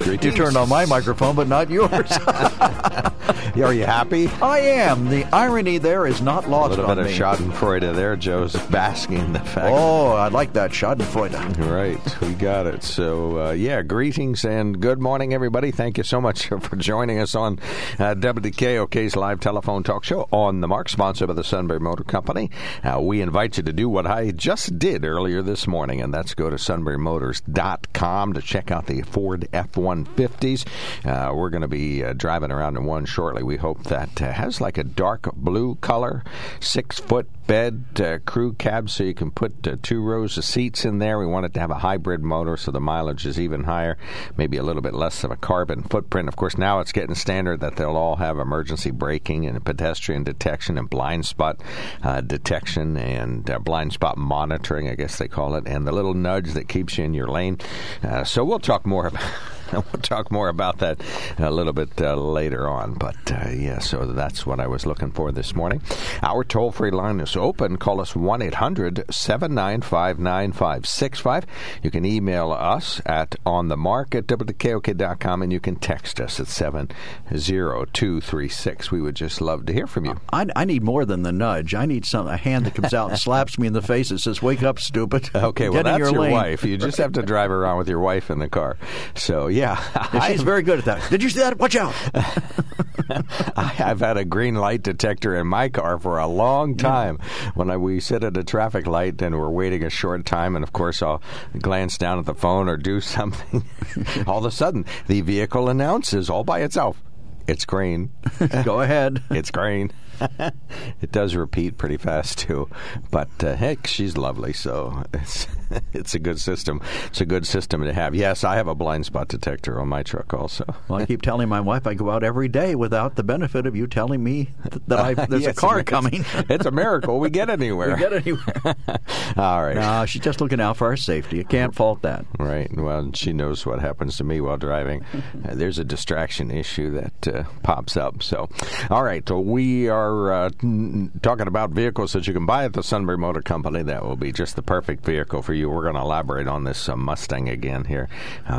Great. You turned on my microphone, but not yours. Are you happy? I am. The irony there is not lost on me. A little bit of schadenfreude there. Joe's basking in the fact. Oh, I like that schadenfreude. Right. We got it. So, greetings and good morning, everybody. Thank you so much for joining us on WKOK's live telephone talk show, On the Mark, sponsored by the Sunbury Motor Company. We invite you to do what I just did earlier this morning, and that's go to sunburymotors.com to check out the Ford F-150s. We're going to be driving around in one shortly. We hope that has like a dark blue color, 6-foot bed, crew cab, so you can put two rows of seats in there. We want it to have a hybrid motor, so the mileage is even higher, maybe a little bit less of a carbon footprint. Of course, now it's getting standard that they'll all have emergency braking and pedestrian detection and blind spot detection and blind spot monitoring, I guess they call it, and the little nudge that keeps you in your lane. So we'll talk more about that a little bit later on. But, so that's what I was looking for this morning. Our toll-free line is open. Call us 1-800-795-9565. You can email us at onthemark@wkok.com, and you can text us at 70236. We would just love to hear from you. I need more than the nudge. I need a hand that comes out and slaps me in the face and says, wake up, stupid. Okay, well, that's your wife. You just have to drive around with your wife in the car. So, she's very good at that. Did you see that? Watch out. I've had a green light detector in my car for a long time. When we sit at a traffic light and we're waiting a short time, and of course I'll glance down at the phone or do something, all of a sudden the vehicle announces all by itself, it's green. Go ahead. It's green. It does repeat pretty fast, too. But, heck, she's lovely, so it's a good system. It's a good system to have. Yes, I have a blind spot detector on my truck also. Well, I keep telling my wife I go out every day without the benefit of you telling me that there's a car coming. It's a miracle we get anywhere. All right. No, she's just looking out for our safety. You can't fault that. Right. Well, she knows what happens to me while driving. There's a distraction issue that pops up. So, all right. So we are talking about vehicles that you can buy at the Sunbury Motor Company. That will be just the perfect vehicle for you. We're going to elaborate on this Mustang again here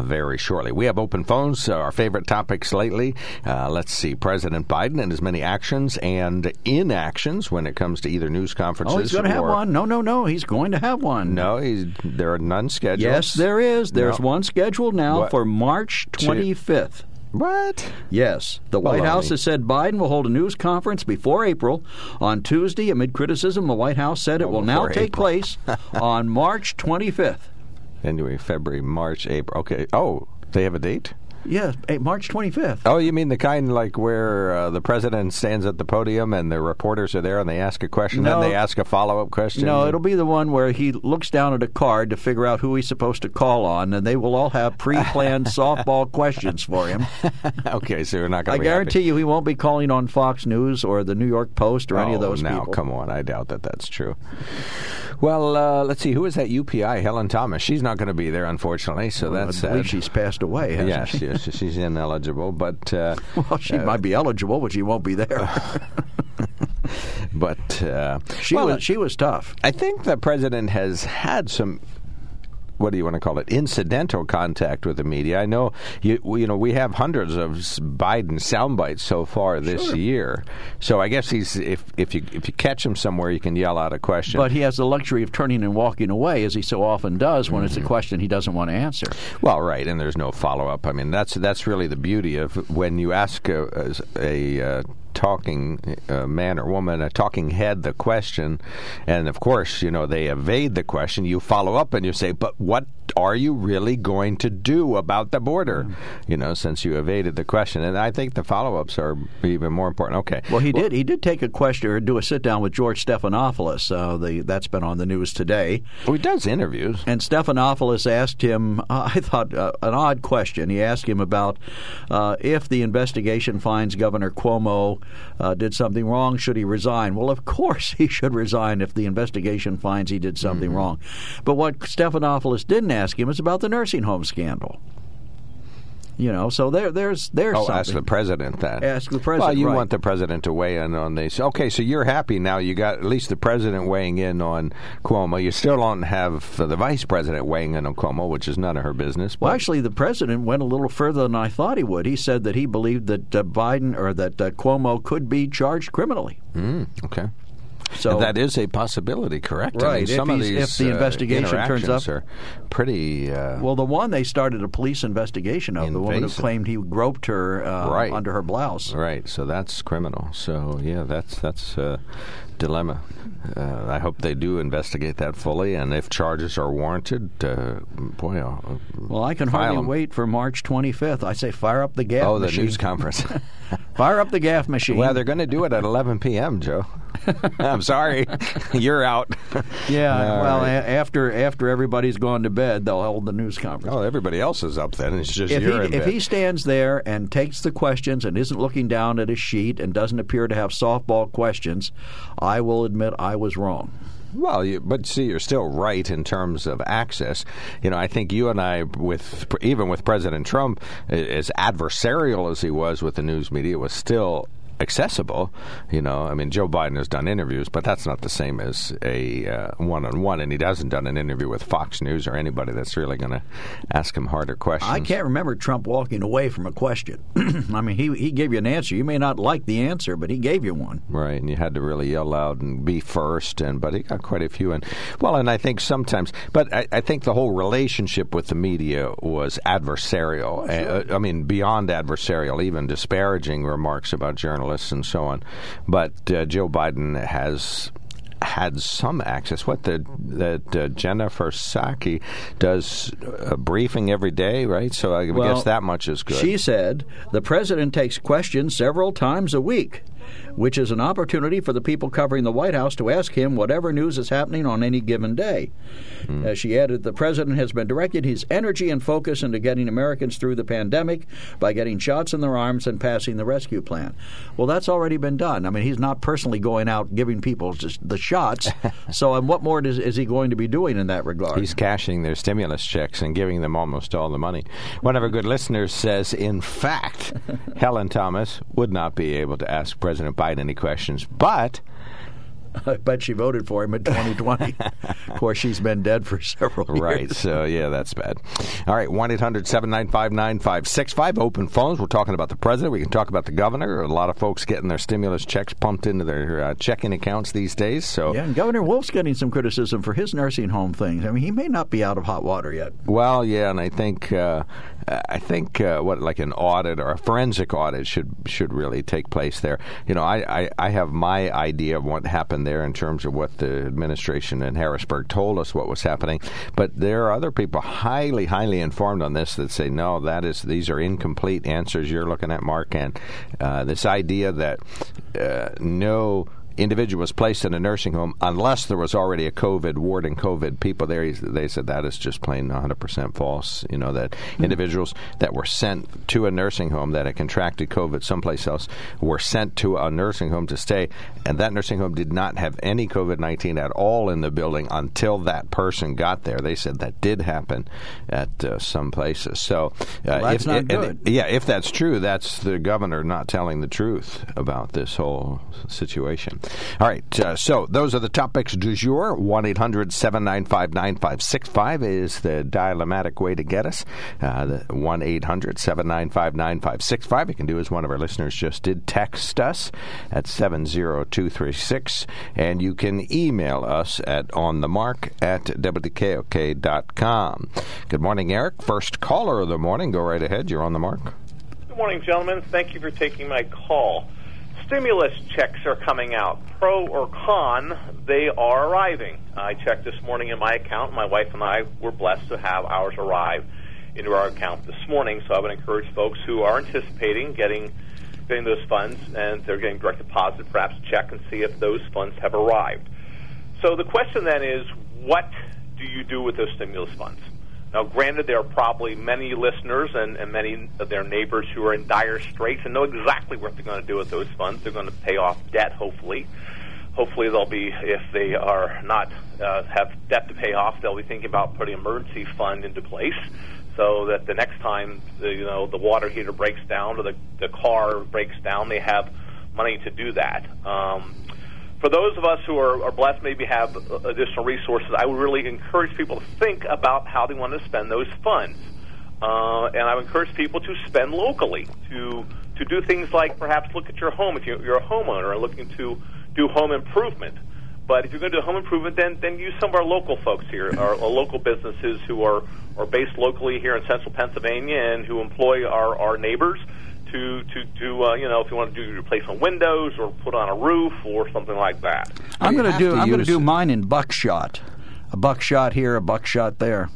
very shortly. We have open phones, our favorite topics lately. Let's see, President Biden and his many actions and inactions when it comes to either news conferences. Oh, he's going to have one. No, he's going to have one. No, there are none scheduled. Yes, there is. There's one scheduled now for March 25th. What? Yes. The White House has said Biden will hold a news conference before April. On Tuesday, amid criticism, the White House said it will now take place on March 25th. Anyway, February, March, April. Okay. Oh, they have a date? Yes, March 25th. Oh, you mean the kind like where the president stands at the podium and the reporters are there and they ask a question and they ask a follow-up question? No, it'll be the one where he looks down at a card to figure out who he's supposed to call on, and they will all have pre-planned softball questions for him. Okay, so you're not going to be I guarantee you he won't be calling on Fox News or the New York Post or any of those people. Oh, now, come on. I doubt that that's true. Well, let's see. Who is that UPI? Helen Thomas. She's not going to be there, unfortunately, so that's sad. I believe she's passed away, hasn't she? She's ineligible, but... well, she might be eligible, but she won't be there. But... she was tough. I think the president has had some... what do you want to call it, incidental contact with the media. I know, we have hundreds of Biden sound bites so far this year. So I guess he's if you catch him somewhere, you can yell out a question. But he has the luxury of turning and walking away, as he so often does when it's a question he doesn't want to answer. Well, right, and there's no follow-up. I mean, that's really the beauty of when you ask a talking man or woman, a talking head, the question. And, of course, you know, they evade the question. You follow up and you say, but what are you really going to do about the border, you know, since you evaded the question? And I think the follow-ups are even more important. Okay. Well, he did take a question or do a sit-down with George Stephanopoulos. That's been on the news today. Well, he does interviews. And Stephanopoulos asked him, I thought, an odd question. He asked him about if the investigation finds Governor Cuomo did something wrong, should he resign? Well, of course he should resign if the investigation finds he did something wrong. But what Stephanopoulos didn't ask him is about the nursing home scandal. You know, so there's something. Oh, ask the president that. Ask the president. Well, you want the president to weigh in on this. Okay, so you're happy now. You got at least the president weighing in on Cuomo. You still don't have the vice president weighing in on Cuomo, which is none of her business. Well, actually, the president went a little further than I thought he would. He said that he believed that Cuomo could be charged criminally. Okay. So that is a possibility, correct? Right. I mean, some of these, if the investigation turns up, are pretty. Well, the one they started a police investigation of, invasive. The woman who claimed he groped her under her blouse. Right. So that's criminal. So yeah, that's a dilemma. I hope they do investigate that fully, and if charges are warranted, well, I can hardly wait for March 25th. I say fire up the gaff machine. Oh, the news conference. Fire up the gaff machine. Well, they're going to do it at 11 p.m., Joe. I'm sorry. You're out. Yeah, after everybody's gone to bed, they'll hold the news conference. Oh, everybody else is up then. It's just if he stands there and takes the questions and isn't looking down at his sheet and doesn't appear to have softball questions, I will admit I was wrong. Well, you're still right in terms of access. You know, I think you and I, even with President Trump, as adversarial as he was with the news media, was still accessible. You know, I mean, Joe Biden has done interviews, but that's not the same as a one-on-one, and he hasn't done an interview with Fox News or anybody that's really going to ask him harder questions. I can't remember Trump walking away from a question. I mean, he gave you an answer. You may not like the answer, but he gave you one. Right, and you had to really yell loud and be first, but he got quite a few. And I think sometimes, but I think the whole relationship with the media was adversarial. Sure. I mean, beyond adversarial, even disparaging remarks about journalists and so on. But Joe Biden has had some access. What that Jennifer Psaki does a briefing every day, right? So I guess that much is good. She said, the president takes questions several times a week, which is an opportunity for the people covering the White House to ask him whatever news is happening on any given day. She added, the president has been directed his energy and focus into getting Americans through the pandemic by getting shots in their arms and passing the rescue plan. Well, that's already been done. I mean, he's not personally going out giving people just the shots. So what more is he going to be doing in that regard? He's cashing their stimulus checks and giving them almost all the money. One of our good listeners says, in fact, Helen Thomas would not be able to ask President Biden any questions, but I bet she voted for him in 2020. Of course, she's been dead for several years. Right, so yeah, that's bad. All right, 1-800-795-9565, open phones. We're talking about the president. We can talk about the governor. A lot of folks getting their stimulus checks pumped into their checking accounts these days. So yeah, and Governor Wolf's getting some criticism for his nursing home things. I mean, he may not be out of hot water yet. Well, yeah, and I think like an audit or a forensic audit should really take place there. You know, I have my idea of what happened there in terms of what the administration in Harrisburg told us what was happening, but there are other people highly, highly informed on this that say, no, these are incomplete answers you're looking at, Mark, and this idea that no individual was placed in a nursing home unless there was already a COVID ward and COVID people there. They said that is just plain 100% false, you know, that individuals that were sent to a nursing home that had contracted COVID someplace else were sent to a nursing home to stay, and that nursing home did not have any COVID-19 at all in the building until that person got there. They said that did happen at some places. So that's not good. If that's true, that's the governor not telling the truth about this whole situation. All right, so those are the topics du jour. 1-800-795-9565 is the dial-o-matic way to get us. 1-800-795-9565. You can do as one of our listeners just did. Text us at 70236, and you can email us at onthemark@wkok.com. Good morning, Eric. First caller of the morning. Go right ahead. You're on the mark. Good morning, gentlemen. Thank you for taking my call. stimulus checks are coming out. Pro or con, they are arriving. I checked this morning in my account. My wife and I were blessed to have ours arrive into our account this morning, so I would encourage folks who are anticipating getting those funds, and they're getting direct deposit, perhaps check and see if those funds have arrived. So the question then is, what do you do with those stimulus funds? Now, granted, there are probably many listeners and many of their neighbors who are in dire straits and know exactly what they're going to do with those funds. They're going to pay off debt, hopefully. Hopefully they'll be, if they are not have debt to pay off, they'll be thinking about putting an emergency fund into place so that the next time the water heater breaks down or the car breaks down, they have money to do that. For those of us who are blessed, maybe have additional resources, I would really encourage people to think about how they want to spend those funds. And I would encourage people to spend locally, to do things like perhaps look at your home if you're a homeowner and looking to do home improvement. But if you're going to do home improvement, then use some of our local folks here, our local businesses who are based locally here in central Pennsylvania and who employ our neighbors. To if you want to do replace some windows or put on a roof or something like that. I'm going to do mine in buckshot, a buckshot here, a buckshot there.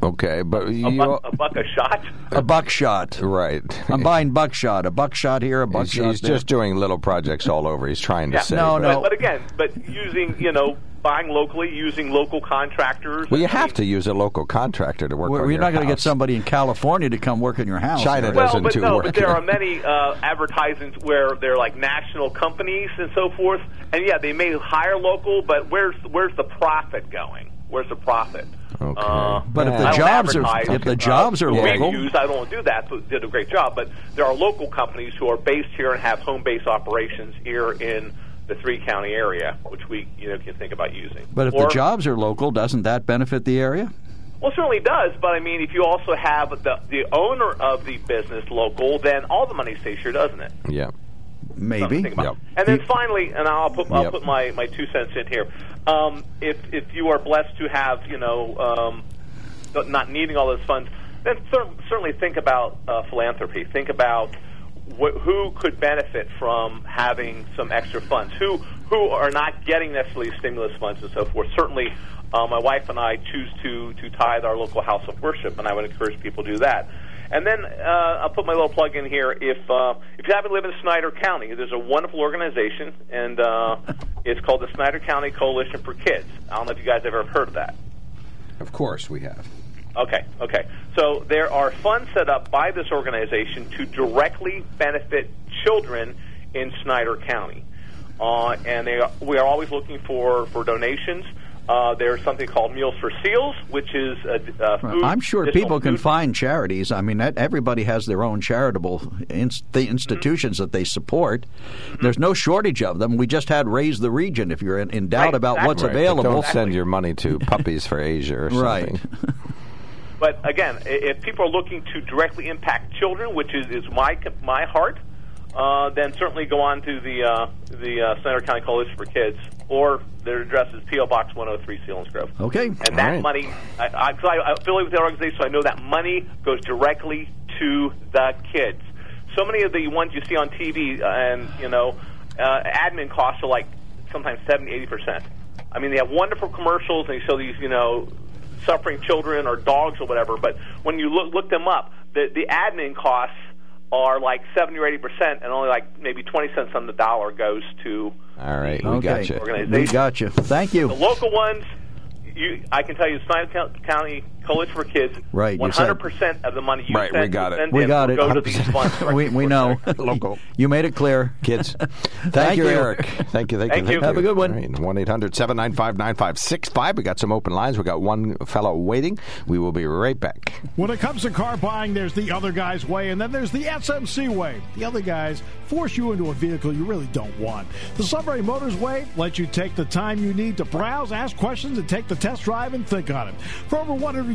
Okay, but a buckshot. Right. I'm buying buckshot. A buckshot here, a buckshot. He's there. Just doing little projects all over. He's trying to save. No. But again, using buying locally, using local contractors. Well, you have to use a local contractor to work on your house. You're not going to get somebody in California to come work in your house. China doesn't do work. But there are many advertisements where they're like national companies and so forth. And, yeah, they may hire local, but where's the profit going? Where's the profit? Okay. But if the jobs are local, I don't do that. But did a great job. But there are local companies who are based here and have home base operations here in the three-county area, which we can think about using. But if the jobs are local, doesn't that benefit the area? Well, it certainly does, but I mean, if you also have the owner of the business local, then all the money stays here, doesn't it? Yeah. Maybe. Yep. And then finally, and I'll put my 2 cents in here, if you are blessed to have, not needing all those funds, then certainly think about philanthropy. Think about who could benefit from having some extra funds, who are not getting necessarily stimulus funds and so forth. Certainly, my wife and I choose to tithe our local house of worship, and I would encourage people to do that. And then I'll put my little plug in here. If you happen to live in Snyder County, there's a wonderful organization, and it's called the Snyder County Coalition for Kids. I don't know if you guys have ever heard of that. Of course we have. Okay. So there are funds set up by this organization to directly benefit children in Snyder County. And we are always looking for donations. There's something called Meals for Seals, which is food. I'm sure people can find charities. I mean, everybody has their own charitable institutions that they support. Mm-hmm. There's no shortage of them. We just had Raise the Region. If you're in doubt about what's available, but don't send your money to Puppies for Asia or something. Right. But again, if people are looking to directly impact children, which is my heart, then certainly go on to the Snyder County Coalition for Kids, or their address is P.O. Box 103, Seals Grove. Okay. And that money, I affiliate with the organization, so I know that money goes directly to the kids. So many of the ones you see on TV and, admin costs are like sometimes 70-80%. I mean, they have wonderful commercials, and they show these, suffering children or dogs or whatever, but when you look them up, the admin costs are like 70 or 80%, and only like maybe 20 cents on the dollar goes to. All right, we got you. Thank you. The local ones, I can tell you, Snyder County Coalition for Kids. Right, 100% of the money you spend. Right, we got it. Go to these funds. we know. Local. You made it clear, kids. Thank you, Eric. Thank you. Have a good one. 1-800-795-9565. We got some open lines. We got one fellow waiting. We will be right back. When it comes to car buying, there's the other guy's way, and then there's the SMC way. The other guys force you into a vehicle you really don't want. The Sunbury Motors way lets you take the time you need to browse, ask questions, and take the test drive and think on it. For over 100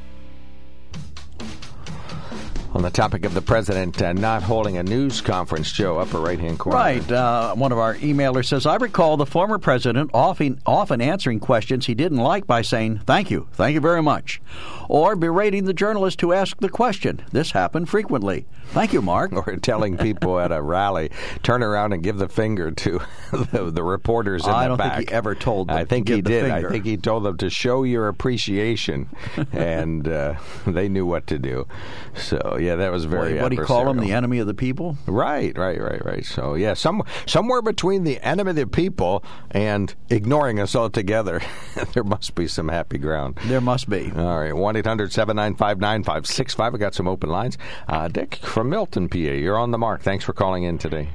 On the topic of the president not holding a news conference, Joe, upper right-hand corner. Right. One of our emailers says, I recall the former president often answering questions he didn't like by saying, thank you very much, or berating the journalist who asked the question. This happened frequently. Thank you, Mark. Or telling people at a rally, turn around and give the finger to the reporters in the back. I don't think he ever told them. I think he did. I think he told them to show your appreciation, and they knew what to do. So, yeah, that was very adversarial. What do you call him, the enemy of the people? Right. So, yeah, somewhere between the enemy of the people and ignoring us altogether, there must be some happy ground. There must be. All right, 1-800-795-9565. We've got some open lines. Dick from Milton, PA, you're on the mark. Thanks for calling in today.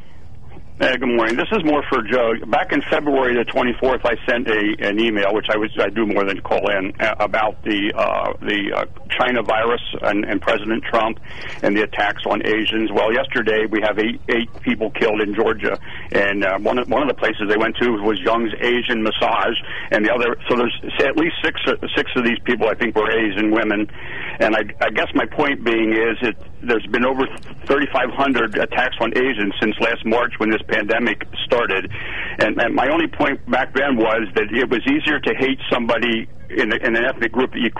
Hey, good morning. This is more for Joe. Back in February the 24th, I sent an email, which I do more than call in, about the China virus and President Trump and the attacks on Asians. Well, yesterday we have eight people killed in Georgia, and one of the places they went to was Young's Asian Massage, and the other. So there's at least six of these people I think were Asian women, and I guess my point being is that there's been over 3,500 attacks on Asians since last March when this pandemic started, and my only point back then was that it was easier to hate somebody in an ethnic group that you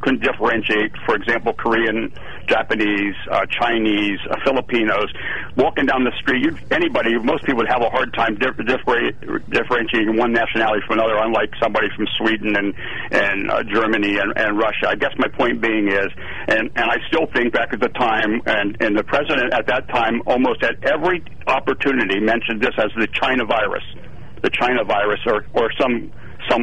couldn't differentiate. For example, Korean, Japanese, Chinese, Filipinos. Walking down the street, most people would have a hard time differentiating one nationality from another, unlike somebody from Sweden and Germany and Russia. I guess my point being is, and I still think back at the time, and the president at that time almost at every opportunity mentioned this as the China virus or some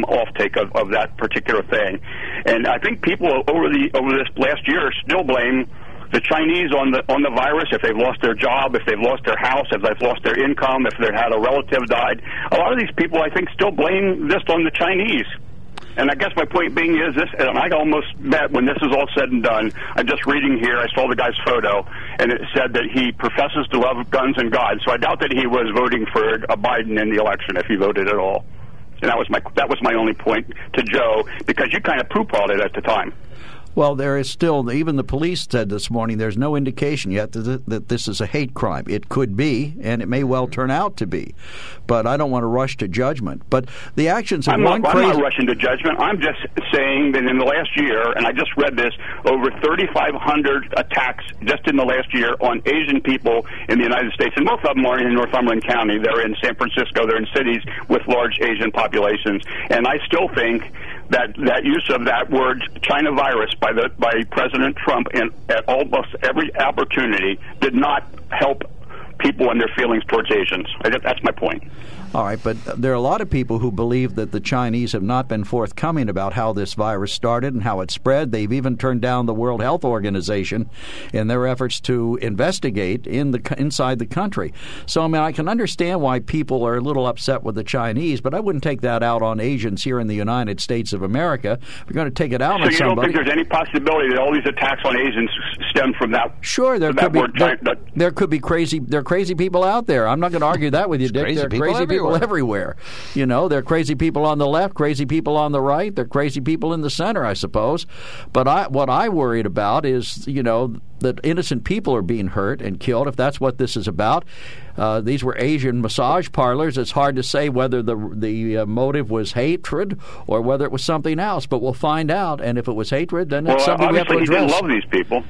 offtake of that particular thing. And I think people over this last year still blame the Chinese on the virus. If they've lost their job, if they've lost their house, if they've lost their income, if they've had a relative died, a lot of these people I think still blame this on the Chinese. And I guess my point being is this, and I almost bet when this is all said and done, I'm just reading here, I saw the guy's photo, and it said that he professes to love guns and God, so I doubt that he was voting for a Biden in the election if he voted at all. And that was my only point to Joe, because you kind of poo-pawed it at the time. Well, there is still, even the police said this morning, there's no indication yet that this is a hate crime. It could be, and it may well turn out to be. But I don't want to rush to judgment. But the actions of I'm not rushing to judgment. I'm just saying that in the last year, and I just read this, over 3,500 attacks just in the last year on Asian people in the United States. And most of them are in Northumberland County. They're in San Francisco. They're in cities with large Asian populations. And I still think that use of that word, China virus, by President Trump at almost every opportunity did not help people and their feelings towards Asians. That's my point. All right, but there are a lot of people who believe that the Chinese have not been forthcoming about how this virus started and how it spread. They've even turned down the World Health Organization in their efforts to investigate inside the country. So, I mean, I can understand why people are a little upset with the Chinese, but I wouldn't take that out on Asians here in the United States of America. If you're going to take it out on somebody... So you don't think there's any possibility that all these attacks on Asians stem from that? Sure, there could be crazy... There are crazy people out there. I'm not going to argue that with you, Dick. There are crazy people everywhere. You know, there are crazy people on the left, crazy people on the right. There are crazy people in the center, I suppose. But what I worried about is, you know, that innocent people are being hurt and killed, if that's what this is about. These were Asian massage parlors. It's hard to say whether the motive was hatred or whether it was something else. But we'll find out. And if it was hatred, then it's something we have to address. Well, obviously he didn't love these people.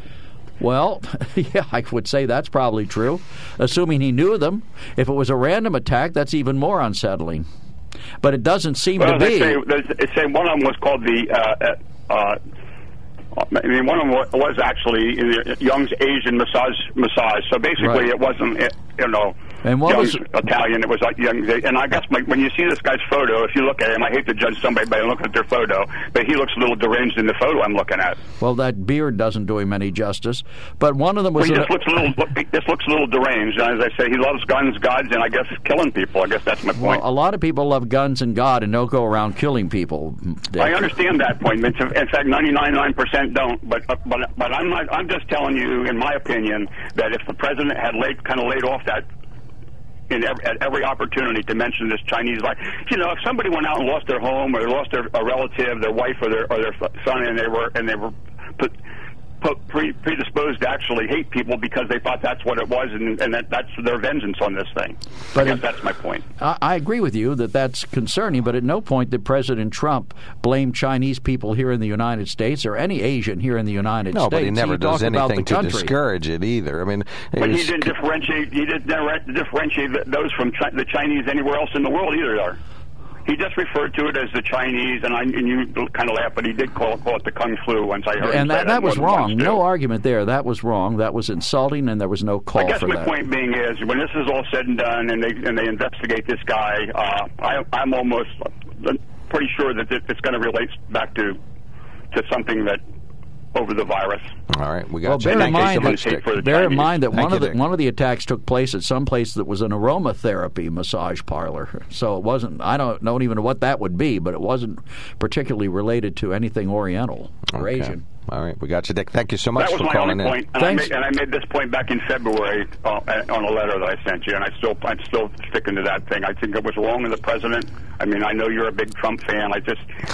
Well, yeah, I would say that's probably true, assuming he knew them. If it was a random attack, that's even more unsettling. But it doesn't seem to be. They say one of them was called the... I mean, one of them was actually Young's Asian Massage. So basically, right. It wasn't... And what Young's was Italian? It was like Young's. And I guess when you see this guy's photo, if you look at him, I hate to judge somebody by looking at their photo, but he looks a little deranged in the photo I'm looking at. Well, that beard doesn't do him any justice. But one of them was. Well, he just looks a little deranged. And as I say, he loves guns, gods, and I guess killing people. I guess that's my point. Well, a lot of people love guns and God and don't go around killing people. I understand that point. In fact, 99% don't. But I'm not. I'm just telling you, in my opinion, that if the president had laid off that. At every opportunity to mention this Chinese life. You know, if somebody went out and lost their home or lost a relative, their wife or their son, and they were predisposed to actually hate people because they thought that's what it was, and that's their vengeance on this thing. But I guess that's my point. I agree with you that that's concerning, but at no point did President Trump blame Chinese people here in the United States or any Asian here in the United States. No, but he never does anything to discourage it either. I mean, but he didn't differentiate. He didn't differentiate those from the Chinese anywhere else in the world either. He just referred to it as the Chinese, and you kind of laugh, but he did call it the Kung Flu once I heard. And that was wrong. No argument there. That was wrong. That was insulting, and there was no call for that. I guess my point being is, when this is all said and done, and they investigate this guy, I'm almost pretty sure that it's going to relate back to something that. Over the virus. All right, we got. Well, bear in mind that one of the attacks took place at some place that was an aromatherapy massage parlor. So it wasn't. I don't even know what that would be, but it wasn't particularly related to anything Oriental or Asian. All right, we got you, Dick. Thank you so much for calling in. That was my only point, and I made this point back in February on a letter that I sent you, and I'm still sticking to that thing. I think it was wrong of the president. I mean, I know you're a big Trump fan.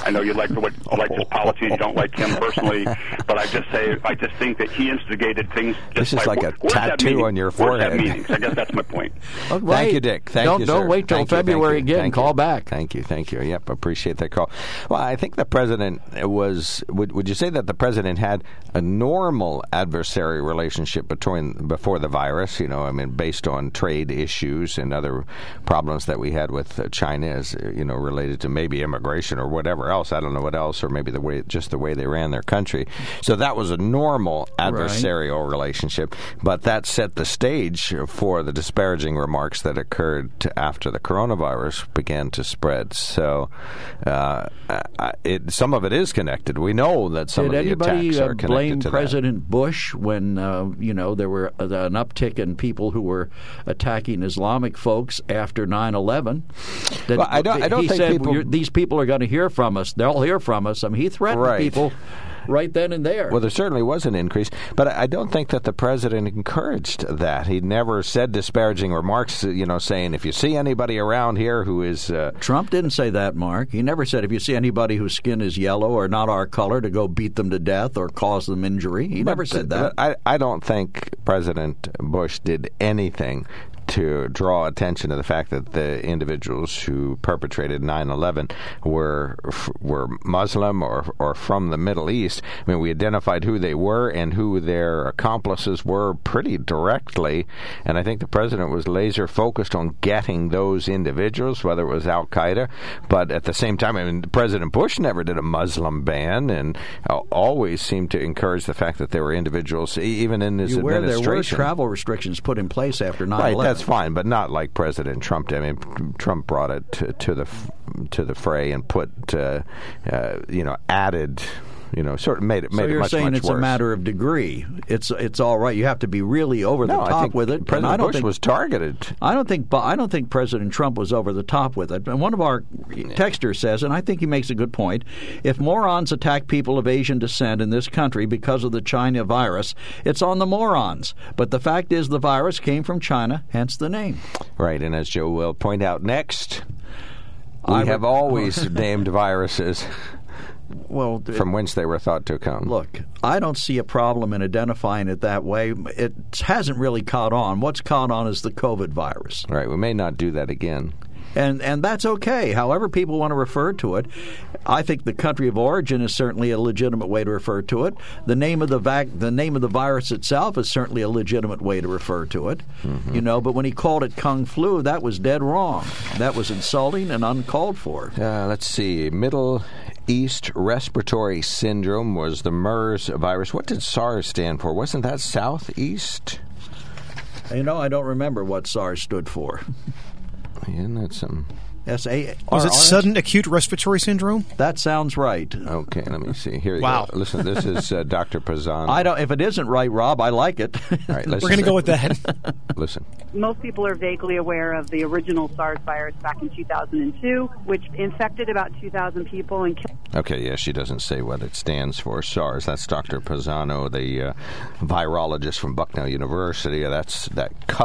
I know you like his policies. You don't like him personally, but I just think that he instigated things. This is like a tattoo on your forehead. I guess that's my point. Right. Thank you, Dick. Thank you, sir. Don't wait till February again. Call back. Thank you. Yep, appreciate that call. Well, I think the president was. Would you say that the president had a normal adversary relationship before the virus, you know, I mean, based on trade issues and other problems that we had with China as, you know, related to maybe immigration or whatever else, I don't know what else, or maybe the way they ran their country. So that was a normal adversarial relationship, but that set the stage for the disparaging remarks that occurred after the coronavirus began to spread. So some of it is connected. We know that some of the attacks. Blame President Bush when, there were an uptick in people who were attacking Islamic folks after 9/11. Well, I don't think these people are going to hear from us. They'll hear from us. I mean, he threatened people right then and there. Well, there certainly was an increase, but I don't think that the president encouraged that. He never said disparaging remarks, you know, saying if you see anybody around here who is... Trump didn't say that, Mark. He never said if you see anybody whose skin is yellow or not our color to go beat them to death or cause them injury. He never said that. I don't think President Bush did anything to draw attention to the fact that the individuals who perpetrated 9/11 were Muslim or from the Middle East. I mean, we identified who they were and who their accomplices were pretty directly, and I think the president was laser focused on getting those individuals, whether it was Al-Qaeda, but at the same time, I mean, President Bush never did a Muslim ban and always seemed to encourage the fact that there were individuals, even in his administration. There were travel restrictions put in place after 9/11. Right, that's fine, but not like President Trump did. I mean, Trump brought it to the fray and put, added... You know, sort of made it much worse. So you're saying it's a matter of degree. It's all right. You have to be really over the top with it. President Bush was targeted. I don't think President Trump was over the top with it. And one of our texters says, and I think he makes a good point, if morons attack people of Asian descent in this country because of the China virus, it's on the morons. But the fact is the virus came from China, hence the name. Right, and as Joe will point out next, we have always named viruses. Well, from whence they were thought to come. Look, I don't see a problem in identifying it that way. It hasn't really caught on. What's caught on is the COVID virus. All right. We may not do that again. And that's okay. However people want to refer to it, I think the country of origin is certainly a legitimate way to refer to it. The name of the name of the virus itself is certainly a legitimate way to refer to it. Mm-hmm. You know, but when he called it Kung Flu, that was dead wrong. That was insulting and uncalled for. Let's see. Middle East Respiratory Syndrome was the MERS virus. What did SARS stand for? Wasn't that Southeast? You know, I don't remember what SARS stood for. Isn't that something? S-A-R-S? Was it sudden acute respiratory syndrome? That sounds right. Okay, let me see. Here you go. Listen, this is Dr. Pizzorno. If it isn't right, Rob, I like it. All right, we're going to go with that. Listen. Most people are vaguely aware of the original SARS virus back in 2002, which infected about 2,000 people and killed. Okay, yeah, she doesn't say what it stands for, SARS. That's Dr. Pizzorno, the virologist from Bucknell University. What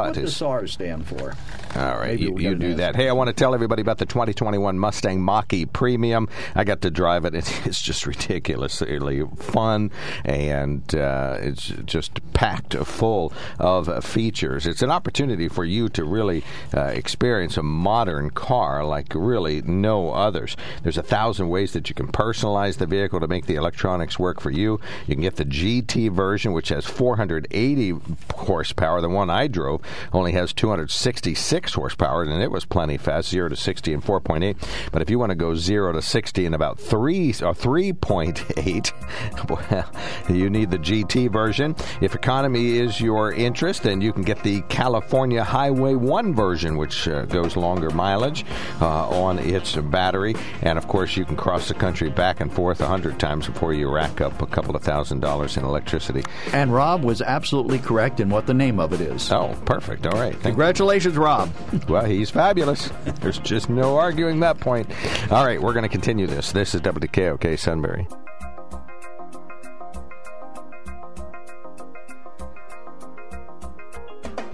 does SARS stand for? All right, you do that. Hey, I want to tell everybody about the 2021 Mustang Mach-E Premium. I got to drive it. It's just ridiculously fun, and it's just packed full of features. It's an opportunity for you to really experience a modern car like really no others. There's 1,000 ways that you can personalize the vehicle to make the electronics work for you. You can get the GT version, which has 480 horsepower. The one I drove only has 266 horsepower, and it was plenty fast, 0 to 60. And 4.8, but if you want to go 0 to 60 in about 3 or 3.8, well, you need the GT version. If economy is your interest, then you can get the California Highway 1 version, which goes longer mileage on its battery, and of course you can cross the country back and forth 100 times before you rack up a couple of $1,000s in electricity. And Rob was absolutely correct in what the name of it is. Oh, perfect! All right, congratulations, Rob. Well, he's fabulous. There's just no arguing that point. All right, we're going to continue this. This is WKOK Sunbury.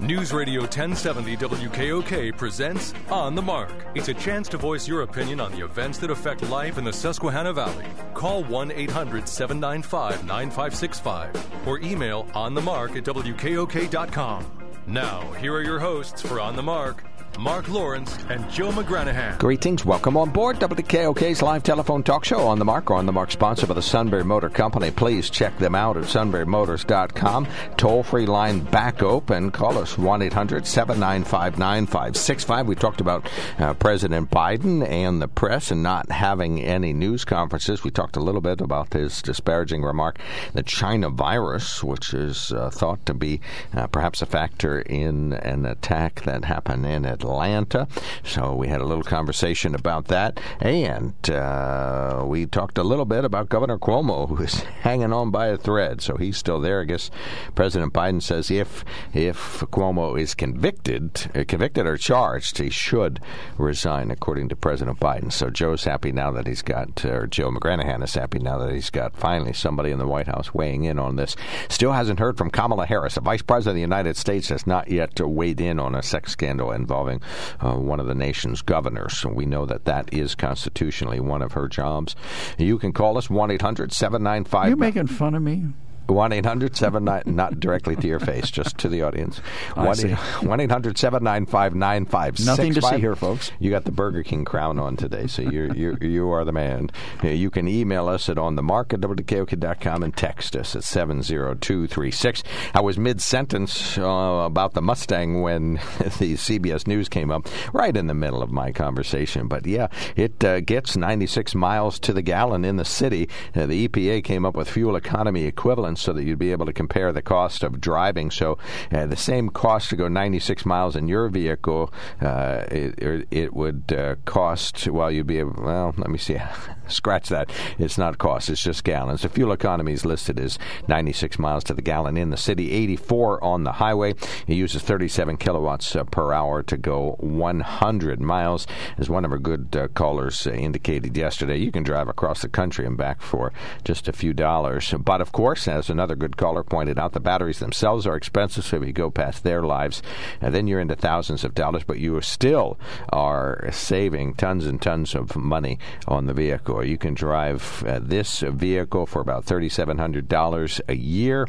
News Radio 1070 WKOK presents On the Mark. It's a chance to voice your opinion on the events that affect life in the Susquehanna Valley. Call 1-800-795-9565 or email onthemark@wkok.com. Now, here are your hosts for On the Mark, Mark Lawrence and Joe McGranahan. Greetings. Welcome on board WKOK's live telephone talk show, On the Mark. On the Mark, sponsored by the Sunbury Motor Company. Please check them out at sunburymotors.com. Toll-free line back open. Call us 1-800-795-9565. We talked about President Biden and the press and not having any news conferences. We talked a little bit about his disparaging remark, the China virus, which is thought to be perhaps a factor in an attack that happened in Atlanta. So we had a little conversation about that, and we talked a little bit about Governor Cuomo, who is hanging on by a thread. So he's still there. I guess President Biden says if Cuomo is convicted or charged, he should resign, according to President Biden. So Joe McGranahan is happy now that he's got finally somebody in the White House weighing in on this. Still hasn't heard from Kamala Harris. The Vice President of the United States has not yet weighed in on a sex scandal involving one of the nation's governors. So we know that is constitutionally one of her jobs. You can call us 1-800-795. You're making fun of me. 1-800-79, not directly to your face, just to the audience. 1-800-795-9565. Nothing to see here, folks. You got the Burger King crown on today, so you are the man. You can email us at onthemark@wkok.com and text us at 70236. I was mid-sentence about the Mustang when the CBS News came up, right in the middle of my conversation. But yeah, it gets 96 miles to the gallon in the city. The EPA came up with fuel economy equivalent, so that you'd be able to compare the cost of driving. So the same cost to go 96 miles in your vehicle, it would cost, scratch that. It's not cost, it's just gallons. The fuel economy is listed as 96 miles to the gallon in the city, 84 on the highway. It uses 37 kilowatts per hour to go 100 miles. As one of our good callers indicated yesterday, you can drive across the country and back for just a few dollars. But of course, as another good caller pointed out, the batteries themselves are expensive, so if you go past their lives, and then you're into thousands of dollars, but you still are saving tons and tons of money on the vehicle. You can drive this vehicle for about $3,700 a year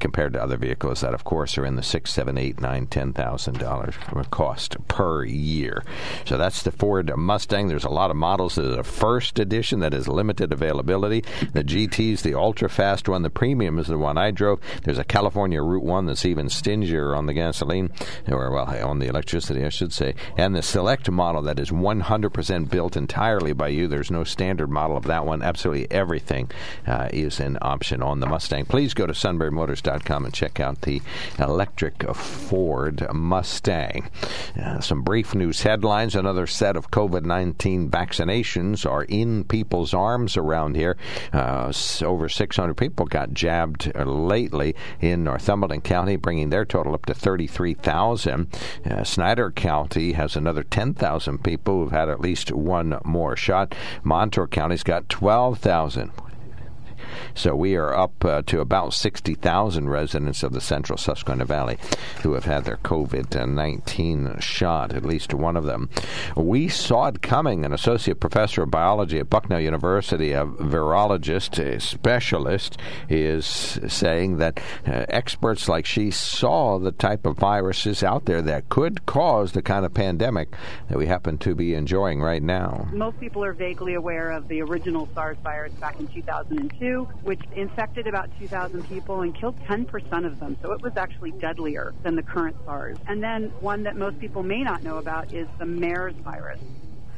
compared to other vehicles that, of course, are in the $6,000, $7,000, $8,000, $9,000, $10,000 cost per year. So that's the Ford Mustang. There's a lot of models. There's a first edition that is limited availability. The GT's the ultra-fast one. The premium premium is the one I drove. There's a California Route 1 that's even stingier on the gasoline, or, well, on the electricity, I should say. And the Select model that is 100% built entirely by you. There's no standard model of that one. Absolutely everything is an option on the Mustang. Please go to sunburymotors.com and check out the electric Ford Mustang. Some brief news headlines. Another set of COVID-19 vaccinations are in people's arms around here. Over 600 people got jabbed lately in Northumberland County, bringing their total up to 33,000. Snyder County has another 10,000 people who've had at least one more shot. Montour County's got 12,000. So we are up to about 60,000 residents of the central Susquehanna Valley who have had their COVID-19 shot, at least one of them. We saw it coming. An associate professor of biology at Bucknell University, a virologist, a specialist, is saying that experts like she saw the type of viruses out there that could cause the kind of pandemic that we happen to be enjoying right now. Most people are vaguely aware of the original SARS virus back in 2002. Which infected about 2,000 people and killed 10% of them. So it was actually deadlier than the current SARS. And then one that most people may not know about is the MERS virus.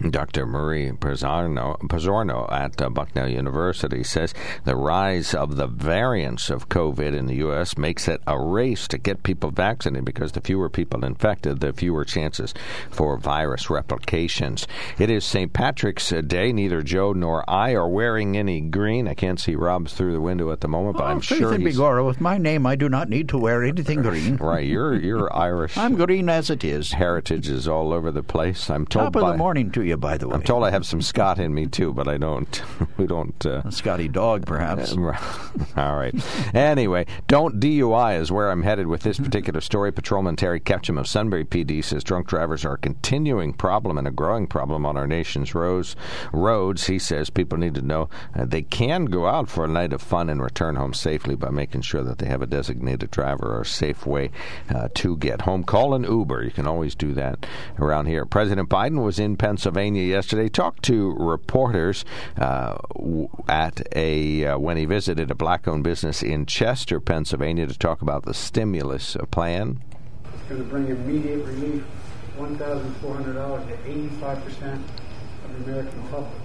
Dr. Marie Pizzorno at Bucknell University says the rise of the variants of COVID in the U.S. makes it a race to get people vaccinated because the fewer people infected, the fewer chances for virus replications. It is St. Patrick's Day. Neither Joe nor I are wearing any green. I can't see Rob's through the window at the moment, but I'm sure he's... Begorra, with my name, I do not need to wear anything green. Right, you're Irish. I'm green as it is. Heritage is all over the place. I'm told Top of the morning to you. By the way, I'm told I have some Scott in me too, but I don't. We don't. A Scotty dog, perhaps. All right. Anyway, don't DUI is where I'm headed with this particular story. Patrolman Terry Ketchum of Sunbury PD says drunk drivers are a continuing problem and a growing problem on our nation's roads. He says people need to know they can go out for a night of fun and return home safely by making sure that they have a designated driver or a safe way to get home. Call an Uber. You can always do that around here. President Biden was in Pennsylvania yesterday, talked to reporters when he visited a black-owned business in Chester, Pennsylvania, to talk about the stimulus plan. It's going to bring immediate relief, $1,400 to 85% of the American public.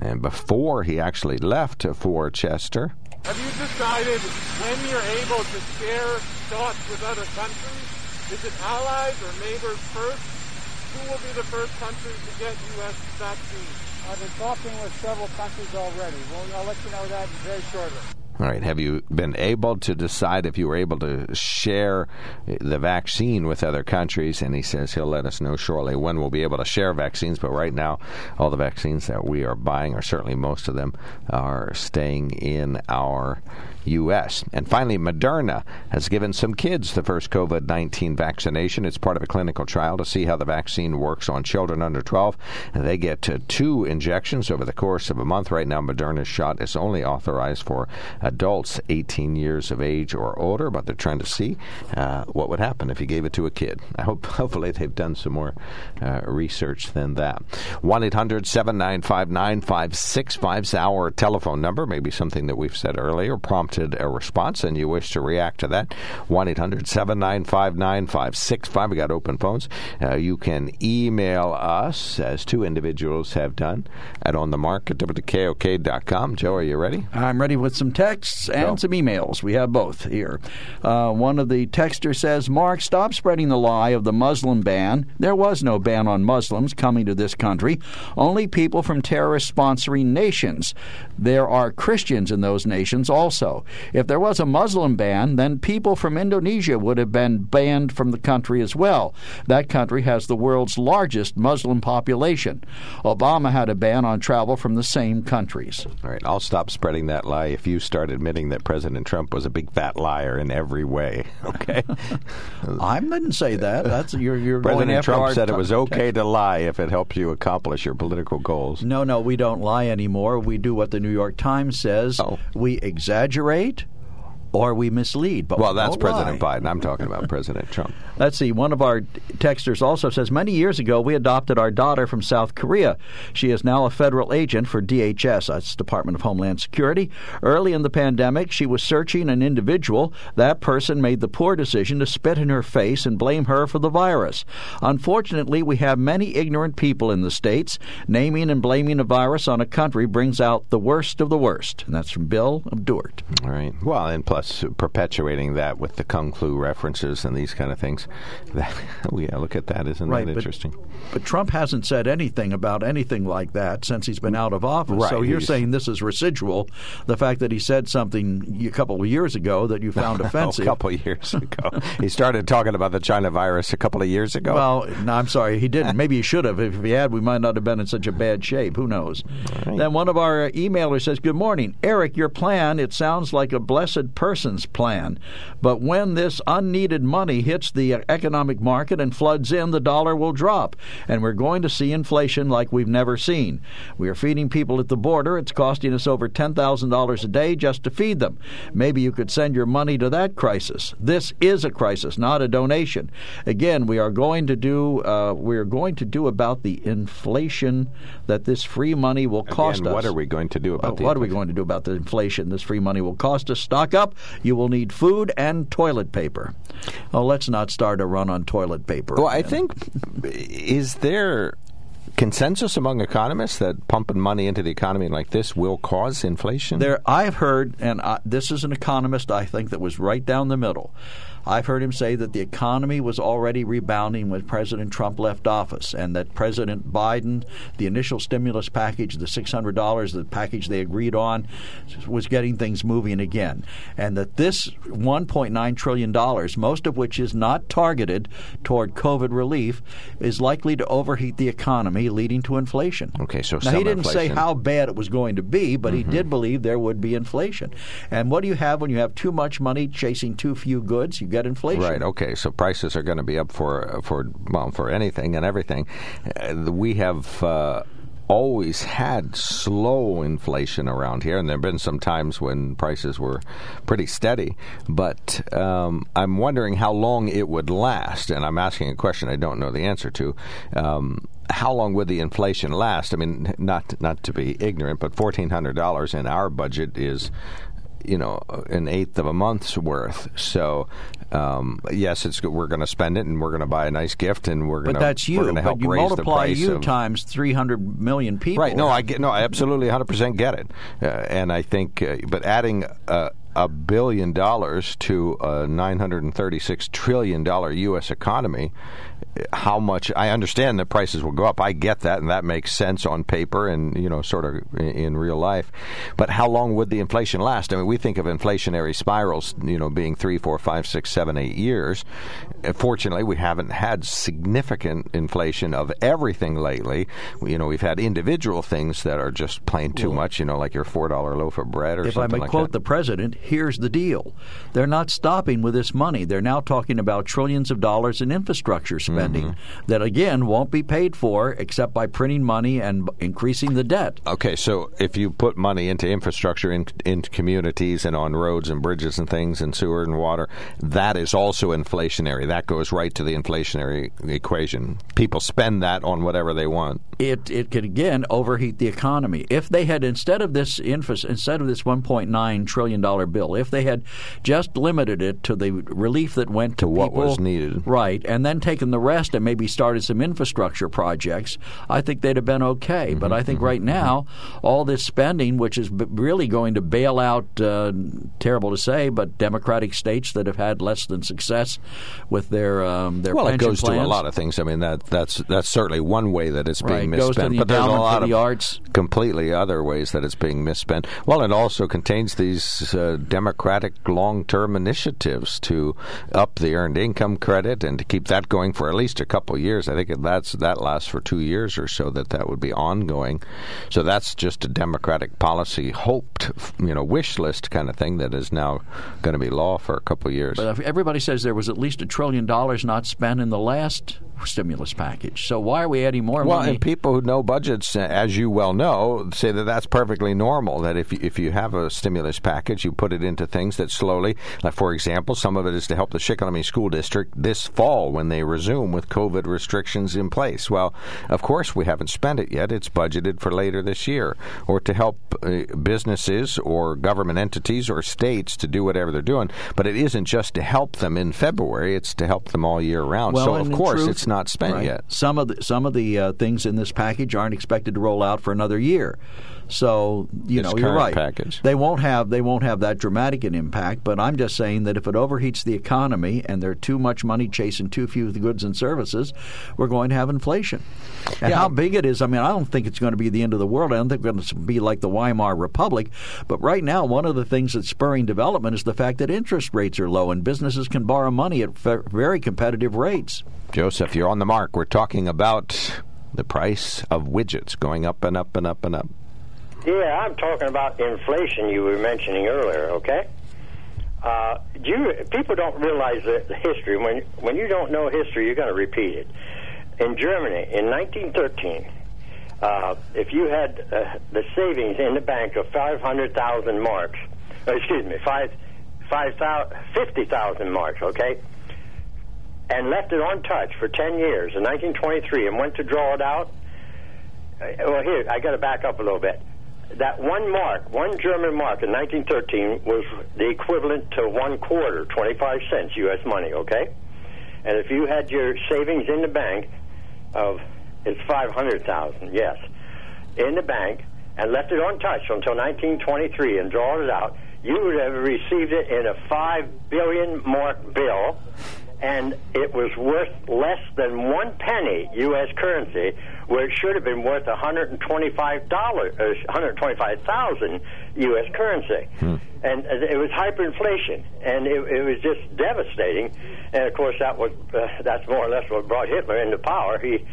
And before he actually left for Chester, have you decided when you're able to share thoughts with other countries? Is it allies or neighbors first? Who will be the first country to get U.S. vaccines? I've been talking with several countries already. Well, I'll let you know that very shortly. All right. Have you been able to decide if you were able to share the vaccine with other countries? And he says he'll let us know shortly when we'll be able to share vaccines. But right now, all the vaccines that we are buying, or certainly most of them, are staying in our U.S. And finally, Moderna has given some kids the first COVID-19 vaccination. It's part of a clinical trial to see how the vaccine works on children under 12. They get two injections over the course of a month. Right now, Moderna's shot is only authorized for adults 18 years of age or older, but they're trying to see what would happen if you gave it to a kid. Hopefully they've done some more research than that. 1-800-795-9565 is our telephone number. Maybe something that we've said earlier prompted a response and you wish to react to that. 1-800-795-9565. We got open phones. You can email us, as two individuals have done, at onthemark@wkok.com. Joe, are you ready? I'm ready with some texts and some emails. We have both here. One of the texters says, Mark, stop spreading the lie of the Muslim ban. There was no ban on Muslims coming to this country. Only people from terrorist-sponsoring nations. There are Christians in those nations also. If there was a Muslim ban, then people from Indonesia would have been banned from the country as well. That country has the world's largest Muslim population. Obama had a ban on travel from the same countries. All right, I'll stop spreading that lie if you start admitting that President Trump was a big fat liar in every way. Okay, I didn't say that. That's you're President going after Trump said it was okay to lie if it helps you accomplish your political goals. No, we don't lie anymore. We do what the New York Times says. We exaggerate. or we mislead. But well, that's President Biden. I'm talking about President Trump. Let's see. One of our texters also says, many years ago, we adopted our daughter from South Korea. She is now a federal agent for DHS, that's Department of Homeland Security. Early in the pandemic, she was searching an individual. That person made the poor decision to spit in her face and blame her for the virus. Unfortunately, we have many ignorant people in the states. Naming and blaming a virus on a country brings out the worst of the worst. And that's from Bill of Dort. All right. Well, and plus perpetuating that with the Kung Flu references and these kind of things. Look at that. Isn't that interesting? But Trump hasn't said anything about anything like that since he's been out of office. Right, so you're saying this is residual, the fact that he said something a couple of years ago that you found offensive. A couple of years ago. He started talking about the China virus a couple of years ago. Well, no, I'm sorry. He didn't. Maybe he should have. If he had, we might not have been in such a bad shape. Who knows? Right. Then one of our emailers says, good morning. Eric, your plan, it sounds like a blessed person's plan. But when this unneeded money hits the economic market and floods in, the dollar will drop. And we're going to see inflation like we've never seen. We are feeding people at the border. It's costing us over $10,000 a day just to feed them. Maybe you could send your money to that crisis. This is a crisis, not a donation. Again, we are going to do about the inflation that this free money will cost us. What are we going to do about what are we going to do about the inflation this free money will cost us? Stock up. You will need food and toilet paper. Oh, let's not start a run on toilet paper. Well, again. I think is there consensus among economists that pumping money into the economy like this will cause inflation? There, I've heard, and this is an economist I think that was right down the middle. I've heard him say that the economy was already rebounding when President Trump left office, and that President Biden, the initial stimulus package, the $600, the package they agreed on, was getting things moving again. And that this $1.9 trillion, most of which is not targeted toward COVID relief, is likely to overheat the economy, leading to inflation. Okay, so now, he didn't say how bad it was going to be, but he did believe there would be inflation. And what do you have when you have too much money chasing too few goods? You get inflation. Right. Okay. So prices are going to be up for anything and everything. We have always had slow inflation around here, and there have been some times when prices were pretty steady. But I'm wondering how long it would last, and I'm asking a question I don't know the answer to. How long would the inflation last? I mean, not to be ignorant, but $1,400 in our budget is, an eighth of a month's worth. So, yes, we're going to spend it, and we're going to buy a nice gift, and we're going to help raise the price. But that's you. But you multiply you times 300 million people. Right. No, I absolutely 100% get it. And I think, but adding $1 billion to a $936 trillion U.S. economy, how much? I understand that prices will go up. I get that, and that makes sense on paper and, sort of in real life. But how long would the inflation last? I mean, we think of inflationary spirals, being 3, 4, 5, 6, 7, 8 years. Fortunately, we haven't had significant inflation of everything lately. We've had individual things that are just plain too much, like your $4 loaf of bread or something like that. If I may quote the president, here's the deal. They're not stopping with this money. They're now talking about trillions of dollars in infrastructure spending that, again, won't be paid for except by printing money and increasing the debt. Okay, so if you put money into infrastructure, into communities and on roads and bridges and things and sewer and water, that is also inflationary. That goes right to the inflationary equation. People spend that on whatever they want. It could, again, overheat the economy. If they had, instead of this $1.9 trillion bill, if they had just limited it to the relief that went to what was needed. Right, and then taken the rest and maybe started some infrastructure projects, I think they'd have been okay. But I think right now, all this spending, which is really going to bail out, terrible to say, but Democratic states that have had less than success with their pension plans. Well, it goes to a lot of things. I mean, that's certainly one way that it's being misspent. But there's a lot of arts. Completely other ways that it's being misspent. Well, it also contains these Democratic long-term initiatives to up the earned income credit and to keep that going for at least a couple of years. I think that lasts for 2 years or so, that would be ongoing. So that's just a Democratic policy wish list kind of thing that is now going to be law for a couple of years. But if everybody says there was at least $1 trillion not spent in the last stimulus package. So why are we adding more money? Well, and people who know budgets, as you well know, say that that's perfectly normal, that if you have a stimulus package, you put it into things that slowly, like for example, some of it is to help the Chickalomy School District this fall when they resume with COVID restrictions in place. Well, of course, we haven't spent it yet. It's budgeted for later this year. Or to help businesses or government entities or states to do whatever they're doing. But it isn't just to help them in February. It's to help them all year round. Well, so, of course, it's not spent yet. Some of the things in this package aren't expected to roll out for another year. So, you're right. Package. They won't have that dramatic an impact, but I'm just saying that if it overheats the economy and there's too much money chasing too few goods and services, we're going to have inflation. And how big it is, I mean, I don't think it's going to be the end of the world. I don't think it's going to be like the Weimar Republic. But right now, one of the things that's spurring development is the fact that interest rates are low and businesses can borrow money at very competitive rates. Joseph, you're on the mark. We're talking about the price of widgets going up and up and up and up. Yeah, I'm talking about inflation you were mentioning earlier, okay? People don't realize the history. When you don't know history, you're going to repeat it. In Germany, in 1913, if you had the savings in the bank of 500,000 marks, 50,000 marks, okay, and left it untouched for 10 years in 1923 and went to draw it out, well, here, I got to back up a little bit. That one mark, one German mark in 1913 was the equivalent to $0.25, 25 cents U.S. money, okay? And if you had your savings in the bank of, it's 500,000, yes, in the bank and left it untouched until 1923 and drawn it out, you would have received it in a 5 billion mark bill, and it was worth less than one penny U.S. currency, where it should have been worth $125,000 U.S. currency. And it was hyperinflation, and it was just devastating. And, of course, that's more or less what brought Hitler into power. He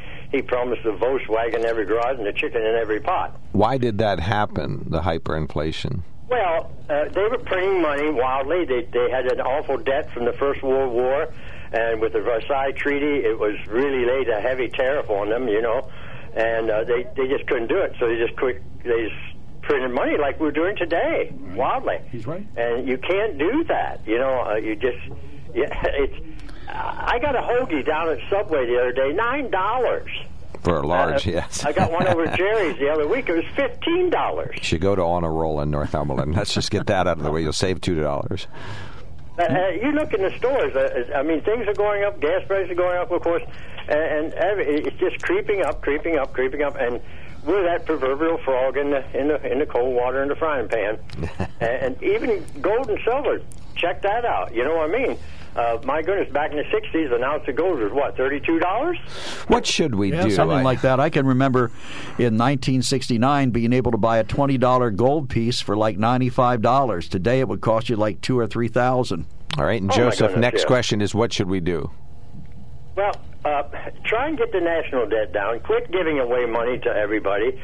promised the Volkswagen in every garage and the chicken in every pot. Why did that happen, the hyperinflation? Well, they were printing money wildly. They had an awful debt from the First World War. And with the Versailles Treaty, it was really laid a heavy tariff on them, and they just couldn't do it. So they just printed money like we're doing today, right, wildly. He's right. And you can't do that, I got a hoagie down at Subway the other day, $9. For a large, yes. I got one over at Jerry's the other week. It was $15. You should go to On a Roll in Northumberland. Let's just get that out of the way. You'll save $2. You look in the stores. I mean, things are going up. Gas prices are going up, of course, and it's just creeping up. And we're that proverbial frog in the cold water in the frying pan. And even gold and silver. Check that out. You know what I mean? My goodness, back in the 60s, an ounce of gold was, what, $32? What should we do? Something like that. I can remember in 1969 being able to buy a $20 gold piece for like $95. Today it would cost you like $2,000 or $3,000. All right, and Joseph, next question is, what should we do? Well, try and get the national debt down. Quit giving away money to everybody.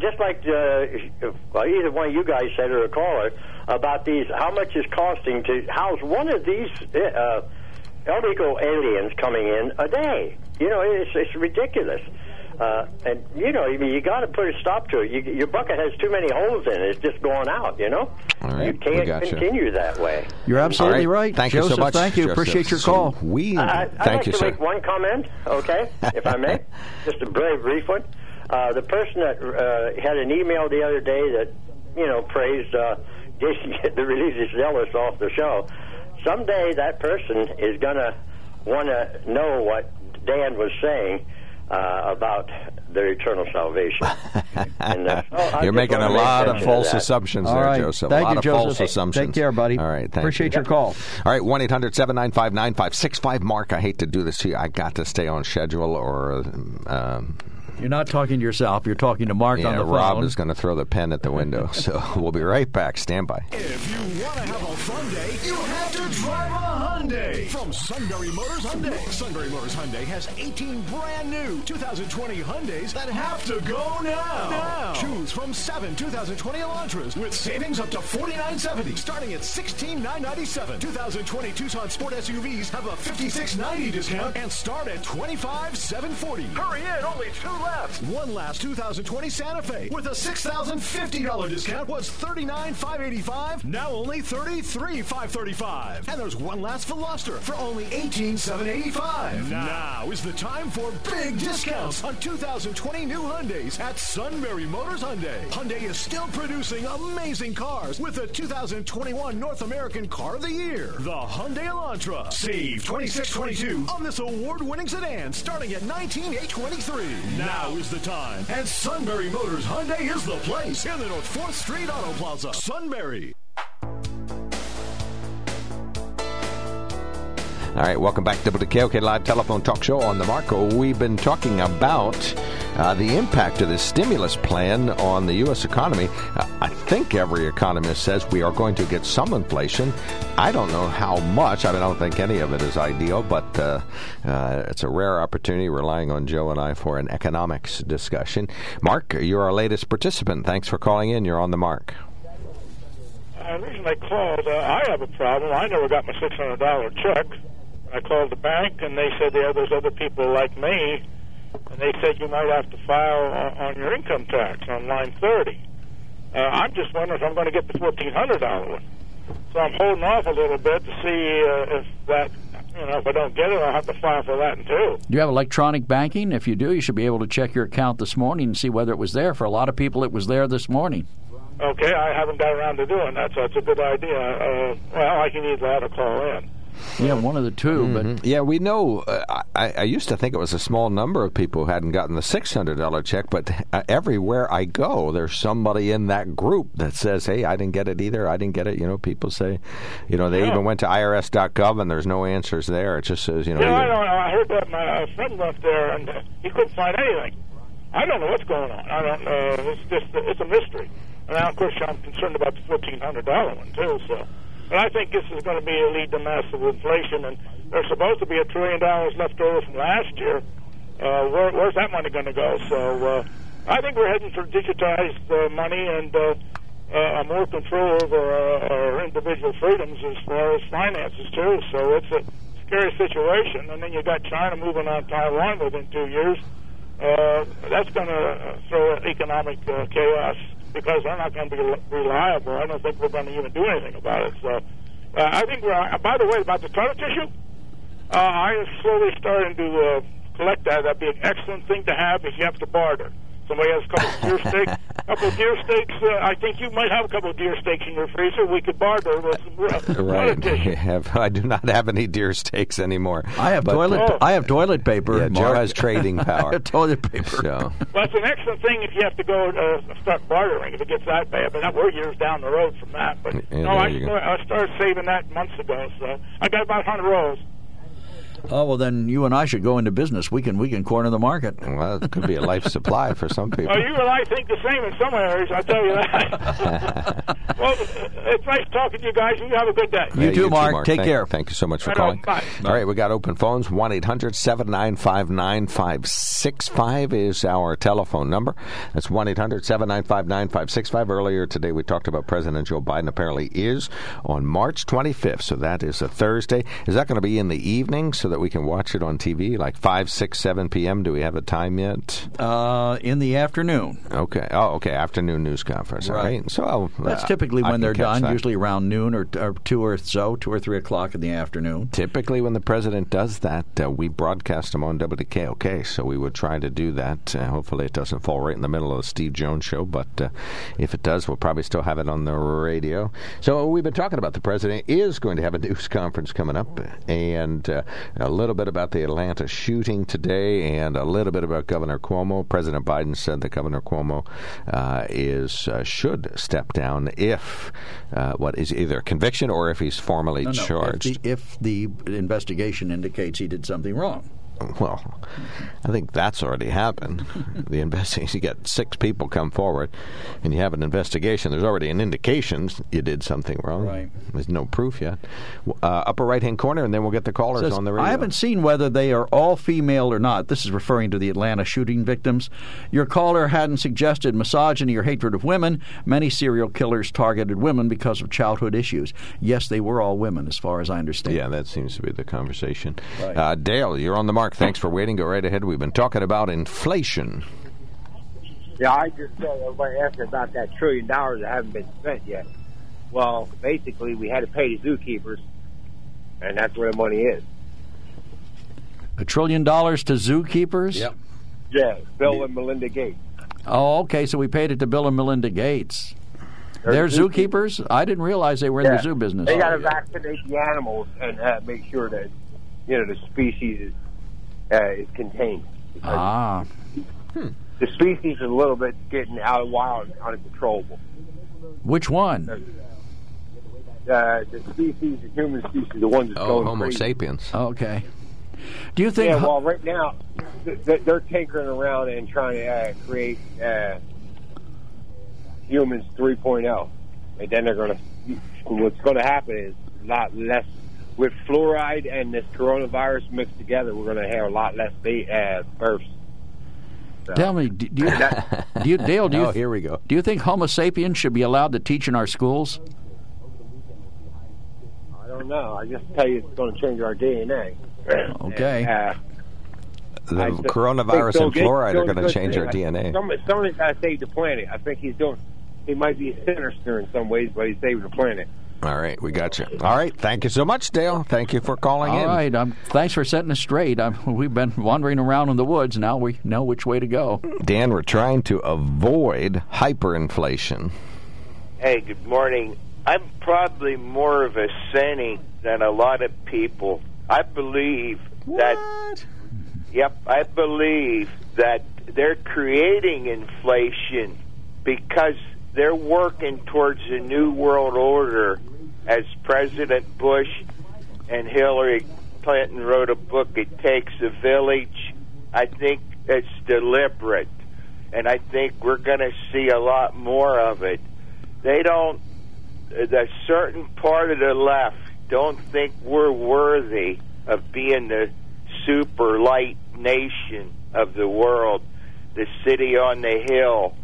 Just like either one of you guys said or a caller, about these, how much is costing to house one of these illegal aliens coming in a day? It's ridiculous. You got to put a stop to it. Your bucket has too many holes in it. It's just going out, All right. You can't continue that way. You're absolutely right. Thank Joseph, you so much. Thank you. Joseph. Appreciate your call. I'd like to make one comment, okay, if I may. Just a very brief one. The person that had an email the other day that, praised... the religious zealots off the show. Someday that person is going to want to know what Dan was saying about their eternal salvation. You're making a lot of false assumptions there, Joseph. Thank you, Joseph. False assumptions. Take care, buddy. All right, appreciate your call. All right, 1-800-795-9565. Mark, I hate to do this to you. I got to stay on schedule or... You're not talking to yourself. You're talking to Mark on the phone. Rob is going to throw the pen at the window. So we'll be right back. Stand by. If you want to have a fun day, you have to drive 100. Hyundai from Sunbury Motors Hyundai. Sunbury Motors Hyundai has 18 brand new 2020 Hyundais that have to go now. Choose from 7 2020 Elantras with savings up to $49.70, starting at $16,997. 2020 Tucson Sport SUVs have a $56.90 discount and start at $25,740. Hurry in, only two left. One last 2020 Santa Fe with a $6,050 discount was $39,585, now only $33,535. And there's one last Veloster for only $18,785. Now is the time for big discounts on 2020 new Hyundais at Sunbury Motors Hyundai. Hyundai is still producing amazing cars with the 2021 North American Car of the Year, the Hyundai Elantra. Save $26.22 on this award-winning sedan starting at $19,823. Now is the time, and Sunbury Motors Hyundai is the place in the North 4th Street Auto Plaza, Sunbury. All right, welcome back to WKOK Live Telephone Talk Show on the Marco. We've been talking about the impact of this stimulus plan on the U.S. economy. I think every economist says we are going to get some inflation. I don't know how much. I mean, I don't think any of it is ideal, but it's a rare opportunity relying on Joe and I for an economics discussion. Mark, you're our latest participant. Thanks for calling in. You're on the Mark. The reason I called, I have a problem. I never got my $600 check. I called the bank, and they said, yeah, there's other people like me, and they said you might have to file on your income tax on line 30. I'm just wondering if I'm going to get the $1,400 one. So I'm holding off a little bit to see if that, you know, if I don't get it, I'll have to file for that too. Do you have electronic banking? If you do, you should be able to check your account this morning and see whether it was there. For a lot of people, it was there this morning. Okay, I haven't got around to doing that, so it's a good idea. Well, I can either have a call in. Yeah, one of the two. Mm-hmm. But yeah, we know. I used to think it was a small number of people who hadn't gotten the $600 check, but everywhere I go, there's somebody in that group that says, hey, I didn't get it either. I didn't get it. You know, people say, you know, they even went to IRS.gov, and there's no answers there. It just says, you know. Yeah, I don't know. I heard that my friend left there, and he couldn't find anything. I don't know what's going on. I don't know. It's just, it's a mystery. And now, of course, I'm concerned about the $1,400 one, too, so. But I think this is going to be a lead to massive inflation, and there's supposed to be $1 trillion left over from last year. Where's that money going to go? So I think we're heading for digitized money and a more control over our individual freedoms as far as finances, too. So it's a scary situation. And then you got China moving on Taiwan within 2 years. That's going to throw economic chaos, because they're not going to be reliable. I don't think we're going to even do anything about it. So I think we're, by the way, about the toilet tissue, I am slowly starting to collect that. That'd be an excellent thing to have if you have to barter. Somebody has a couple of deer steaks. I think you might have a couple of deer steaks in your freezer. We could barter with some toilet tissue. I do not have any deer steaks anymore. I have toilet paper. Yeah, Joe has trading power. Toilet paper. So. Well, it's an excellent thing if you have to go start bartering, if it gets that bad. But we're years down the road from that. But yeah, I started saving that months ago. So I got about 100 rolls. Oh, well, then you and I should go into business. We can corner the market. Well, it could be a life supply for some people. Well, you and I think the same in some areas, I'll tell you that. Well, it's nice talking to you guys. You have a good day. You too, Mark. Take care. Thank you so much for calling. Bye. All right, we got open phones. 1-800-795-9565 is our telephone number. That's 1-800-795-9565. Earlier today, we talked about President Joe Biden apparently is on March 25th, so that is a Thursday. Is that going to be in the evening so that we can watch it on TV, like 5, 6, 7 p.m.? Do we have a time yet? In the afternoon. Okay. Oh, okay. Afternoon news conference. Right. All right. So that's typically when they're done, usually around noon or 2 or 3 o'clock in the afternoon. Typically when the president does that, we broadcast them on WKOK, so we would try to do that. Hopefully it doesn't fall right in the middle of the Steve Jones show, but if it does, we'll probably still have it on the radio. So we've been talking about the president is going to have a news conference coming up, and a little bit about the Atlanta shooting today and a little bit about Governor Cuomo. President Biden said that Governor Cuomo should step down if what is either conviction or if he's formally charged. If the investigation indicates he did something wrong. Well, I think that's already happened. The investigation, you got six people come forward, and you have an investigation. There's already an indication you did something wrong. Right. There's no proof yet. Upper right-hand corner, and then we'll get the callers on the radio. I haven't seen whether they are all female or not. This is referring to the Atlanta shooting victims. Your caller hadn't suggested misogyny or hatred of women. Many serial killers targeted women because of childhood issues. Yes, they were all women, as far as I understand. Yeah, that seems to be the conversation. Right. Dale, you're on the mark. Thanks for waiting. Go right ahead. We've been talking about inflation. Yeah, I just said everybody asked about that $1 trillion that haven't been spent yet. Well, basically, we had to pay the zookeepers, and that's where the money is. $1 trillion to zookeepers? Yep. Yeah, Bill and Melinda Gates. Oh, okay, so we paid it to Bill and Melinda Gates. They're zookeepers? I didn't realize they were in the zoo business. They got to vaccinate the animals and make sure that, you know, the species is contained. The species is a little bit getting out of wild and uncontrollable. Which one? The species, the human species, the ones that's going Homo crazy. Sapiens. Okay. Do you think... Yeah, well, right now, they're tinkering around and trying to create humans 3.0. And then they're going to... What's going to happen is a lot less... With fluoride and this coronavirus mixed together, we're going to have a lot less births. So. Tell me, Dale, here we go. Do you think Homo sapiens should be allowed to teach in our schools? I don't know. I just tell you, it's going to change our DNA. Okay. The coronavirus and fluoride are going to change our DNA. Somebody's got to save the planet. I think he's doing. He might be sinister in some ways, but he's saving the planet. All right, we got you. All right, thank you so much, Dale. Thank you for calling in. All right, thanks for setting us straight. We've been wandering around in the woods. Now we know which way to go. Dan, we're trying to avoid hyperinflation. Hey, good morning. I'm probably more of a cynic than a lot of people. I believe that... Yep, I believe that they're creating inflation because they're working towards a new world order, as President Bush and Hillary Clinton wrote a book, It Takes a Village. I think it's deliberate, and I think we're going to see a lot more of it. The certain part of the left don't think we're worthy of being the super light nation of the world, the city on the hill.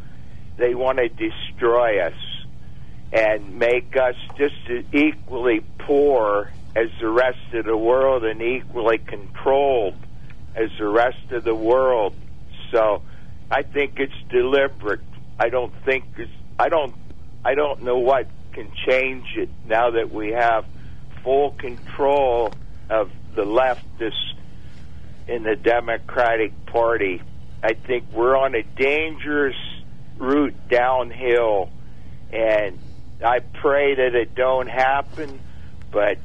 They want to destroy us and make us just as equally poor as the rest of the world and equally controlled as the rest of the world. So I think it's deliberate. I don't know what can change it now that we have full control of the leftists in the Democratic Party. I think we're on a dangerous route downhill, and I pray that it don't happen, but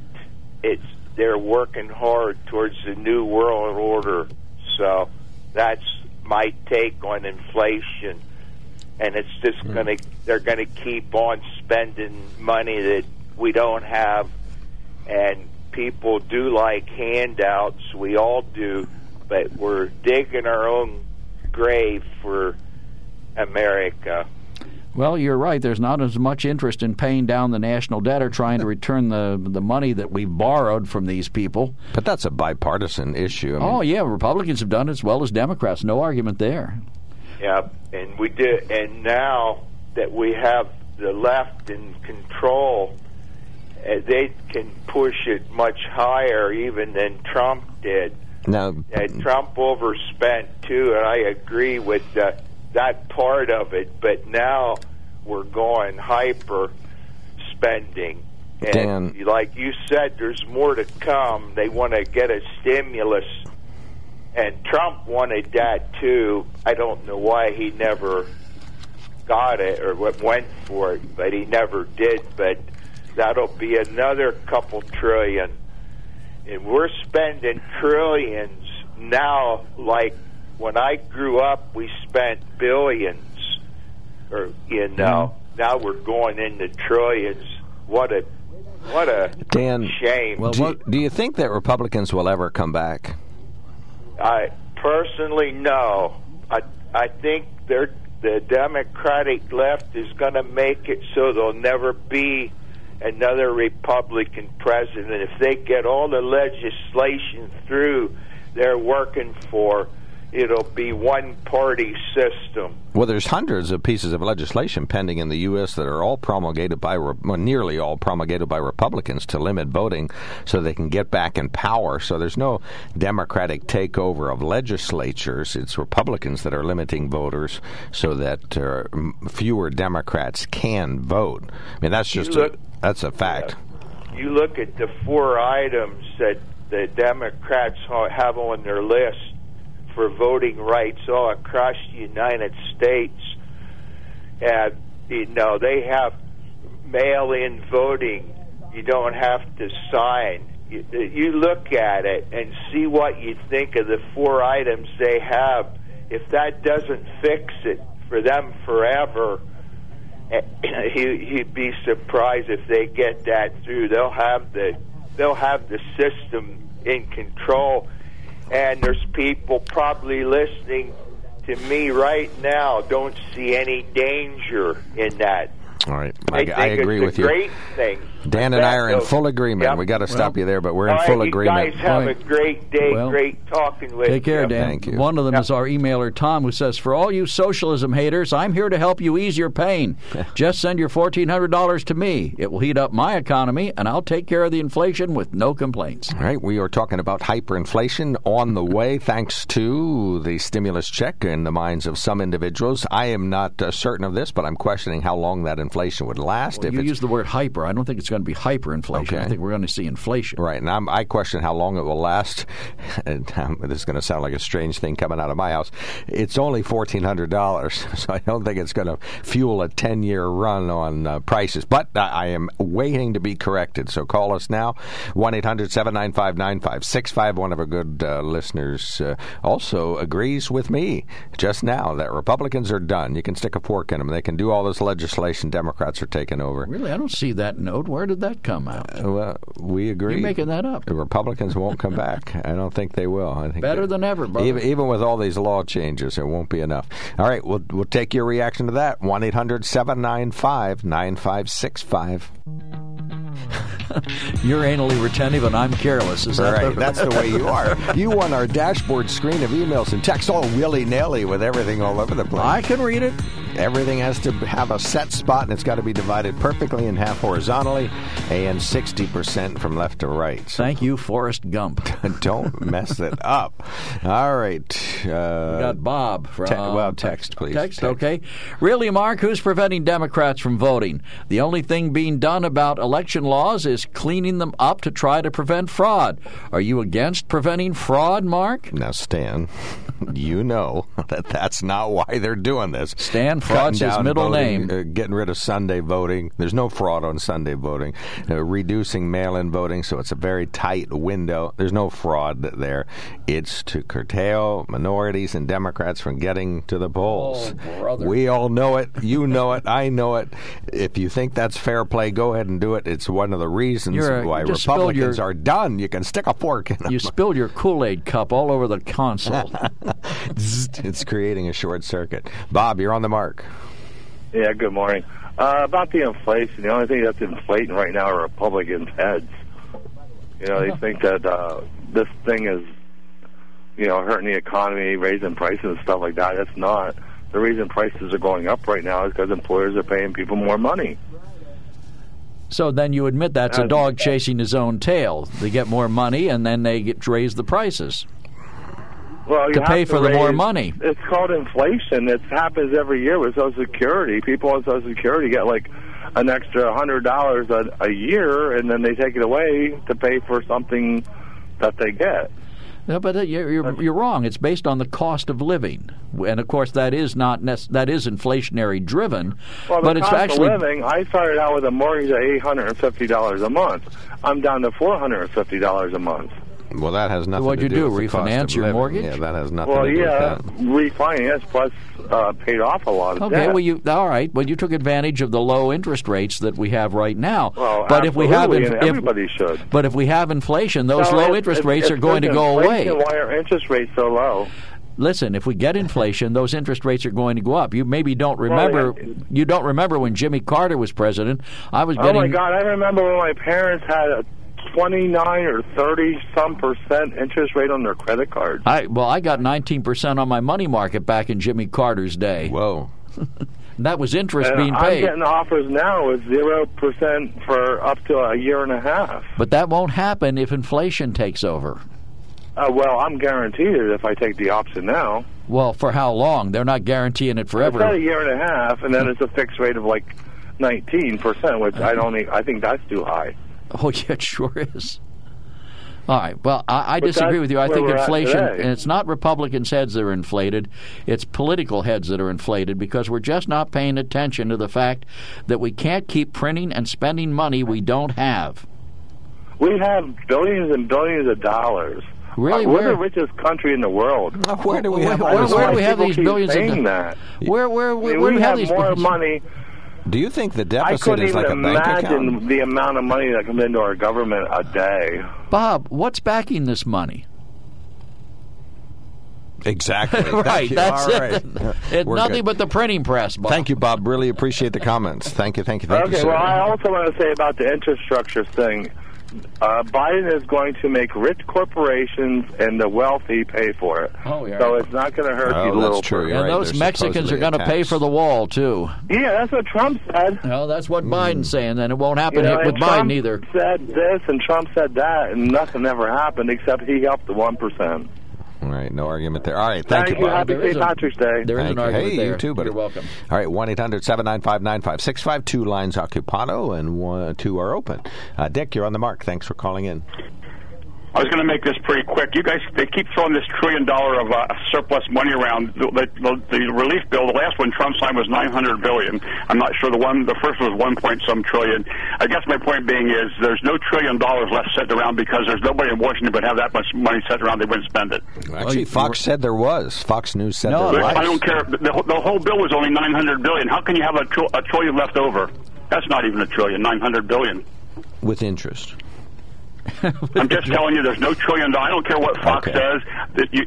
they're working hard towards the new world order. So that's my take on inflation, and it's just they're gonna keep on spending money that we don't have, and people do like handouts, we all do, but we're digging our own grave for America. Well, you're right. There's not as much interest in paying down the national debt or trying to return the money that we borrowed from these people. But that's a bipartisan issue. I mean, Republicans have done it as well as Democrats. No argument there. Yeah, and we did. And now that we have the left in control, they can push it much higher even than Trump did. Now, Trump overspent too, and I agree with that part of it, but now we're going hyper spending. And Dan, like you said, there's more to come. They want to get a stimulus, and Trump wanted that too. I don't know why he never got it or went for it, but he never did. But that'll be another couple trillion. And we're spending trillions now. Like when I grew up, we spent billions, now we're going into trillions. What a Dan, shame. Well, do you think that Republicans will ever come back? I personally, no. I think the Democratic left is going to make it so there'll never be another Republican president. If they get all the legislation through they're working for, it'll be one-party system. Well, there's hundreds of pieces of legislation pending in the U.S. that are all promulgated by, well, nearly all promulgated by Republicans to limit voting so they can get back in power. So there's no Democratic takeover of legislatures. It's Republicans that are limiting voters so that fewer Democrats can vote. I mean, that's just that's a fact. You look at the four items that the Democrats have on their list for voting rights all across the United States, and you know they have mail-in voting. You don't have to sign. You look at it and see what you think of the four items they have. If that doesn't fix it for them forever, you'd be surprised if they get that through. They'll have the system in control. And there's people probably listening to me right now don't see any danger in that. All right. I agree with you. Great thing. Dan and I are in full agreement. Yep. We got to stop you there, but we're in full agreement. You guys have a great day. Well, great talking with you. Take care, Dan. Thank you. One of them is our emailer, Tom, who says, for all you socialism haters, I'm here to help you ease your pain. Just send your $1,400 to me. It will heat up my economy, and I'll take care of the inflation with no complaints. All right. We are talking about hyperinflation on the way, thanks to the stimulus check in the minds of some individuals. I am not certain of this, but I'm questioning how long that inflation would last. Well, if you use the word hyper, I don't think it's going to be hyperinflation. Okay. I think we're going to see inflation. Right, and I question how long it will last. And this is going to sound like a strange thing coming out of my house. It's only $1,400, so I don't think it's going to fuel a 10-year run on prices. But I am waiting to be corrected, so call us now, 1-800-795-9565. One of our good listeners also agrees with me just now that Republicans are done. You can stick a fork in them. They can do all this legislation. Democrats are taking over. Really? I don't see that note. Where did that come out? Well, we agree. You're making that up. The Republicans won't come back. I don't think they will. I think better than ever, brother. Even with all these law changes, it won't be enough. All right, we'll take your reaction to that. 1-800-795-9565. You're anally retentive and I'm careless. Is that right? That's the way you are. You want our dashboard screen of emails and texts all willy-nilly with everything all over the place. I can read it. Everything has to have a set spot, and it's got to be divided perfectly in half horizontally and 60% from left to right. So thank you, Forrest Gump. Don't mess it up. All right. We got Bob from... text, please. Text, okay. Really, Mark, who's preventing Democrats from voting? The only thing being done about election laws is cleaning them up to try to prevent fraud. Are you against preventing fraud, Mark? Now, Stan, you know that's not why they're doing this. Stan, fraud's his middle name. Getting rid of Sunday voting. There's no fraud on Sunday voting. Reducing mail-in voting, so it's a very tight window. There's no fraud there. It's to curtail minorities and Democrats from getting to the polls. Oh, brother. We all know it. You know it. I know it. If you think that's fair play, go ahead and do it. It's one of the reasons why Republicans are done. You can stick a fork in them. You spilled your Kool-Aid cup all over the console. It's creating a short circuit. Bob, you're on the mark. Yeah, good morning. About the inflation, the only thing that's inflating right now are Republicans' heads. You know, they think that this thing is, you know, hurting the economy, raising prices and stuff like that. It's not. The reason prices are going up right now is because employers are paying people more money. So then you admit that's a dog chasing his own tail. They get more money and then they raise the prices. Well, you to pay for the more money. It's called inflation. It happens every year with Social Security. People on Social Security get like an extra $100 a year, and then they take it away to pay for something that they get. No, but you're wrong. It's based on the cost of living, and of course that is not inflationary driven. Well, the but cost it's actually of living. I started out with a mortgage at $850 a month. I'm down to $450 a month. Well, that has nothing to do with the cost of living. What'd you do, refinance your mortgage? Yeah, that has nothing to do with that. Well, yeah, refinance plus paid off a lot of debt. Okay, well, all right. Well, you took advantage of the low interest rates that we have right now. Well, but absolutely, everybody should. But if we have inflation, those low interest rates are going to go away. Why are interest rates so low? Listen, if we get inflation, those interest rates are going to go up. You maybe don't remember. You don't remember when Jimmy Carter was president. I was getting. Oh my God! I remember when my parents had a 29 or 30-some% interest rate on their credit card. I got 19% on my money market back in Jimmy Carter's day. Whoa. That was interest being paid. I'm getting offers now with 0% for up to a year and a half. But that won't happen if inflation takes over. Well, I'm guaranteed it if I take the option now. Well, for how long? They're not guaranteeing it forever. It's about a year and a half, and then it's a fixed rate of like 19%, which I think that's too high. Oh, yeah, it sure is. All right. Well, I disagree with you. I think inflation, and it's not Republicans' heads that are inflated. It's political heads that are inflated because we're just not paying attention to the fact that we can't keep printing and spending money we don't have. We have billions and billions of dollars. Really, we're the richest country in the world. Where do we have these billions? Where do we have these more money? Do you think the deficit is like a bank account? I couldn't imagine the amount of money that comes into our government a day. Bob, what's backing this money? Exactly. Right, that's it. It's nothing but the printing press, Bob. Thank you, Bob. Really appreciate the comments. Thank you. Okay, well, I also want to say about the infrastructure thing. Biden is going to make rich corporations and the wealthy pay for it. Oh, yeah. So it's not going to hurt you little. That's true. And those Mexicans are going to pay for the wall, too. Yeah, that's what Trump said. No, that's what Biden's saying, and it won't happen with Biden either. Trump said this and Trump said that, and nothing ever happened except he helped the 1%. All right, no argument there. All right, thank you. Happy St. Patrick's Day. There is an argument there. You too, buddy. You're welcome. All right, 1-800-795-9565. Two lines occupado and two are open. Dick, you're on the mark. Thanks for calling in. I was going to make this pretty quick. You guys, they keep throwing this $1 trillion of surplus money around. The relief bill, the last one Trump signed was $900 billion. I'm not sure the first was 1 point some trillion. I guess my point being is there's no $1 trillion left sitting around because there's nobody in Washington would have that much money sitting around. They wouldn't spend it. Actually, Fox said there was. Fox News said there was. I don't care. The whole bill was only $900 billion. How can you have a trillion left over? That's not even a trillion. $900 billion with interest. I'm just telling you, there's no $1 trillion. I don't care what Fox says. He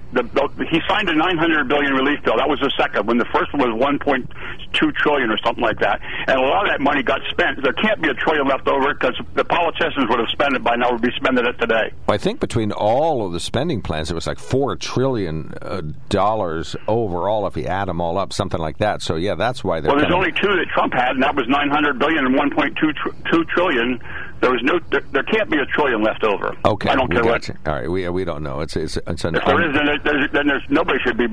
signed a $900 billion relief bill. That was the second. When the first one was 1.2 trillion or something like that, and a lot of that money got spent. There can't be $1 trillion left over because the politicians would have spent it by now. Would be spending it today. Well, I think between all of the spending plans, it was like $4 trillion overall if you add them all up, something like that. So yeah, that's why they're. Well, there's only two that Trump had, and that was $900 billion and 1.2 trillion. There can't be $1 trillion left over. Okay, I don't care what. All right, we don't know. It's if there is, then nobody should be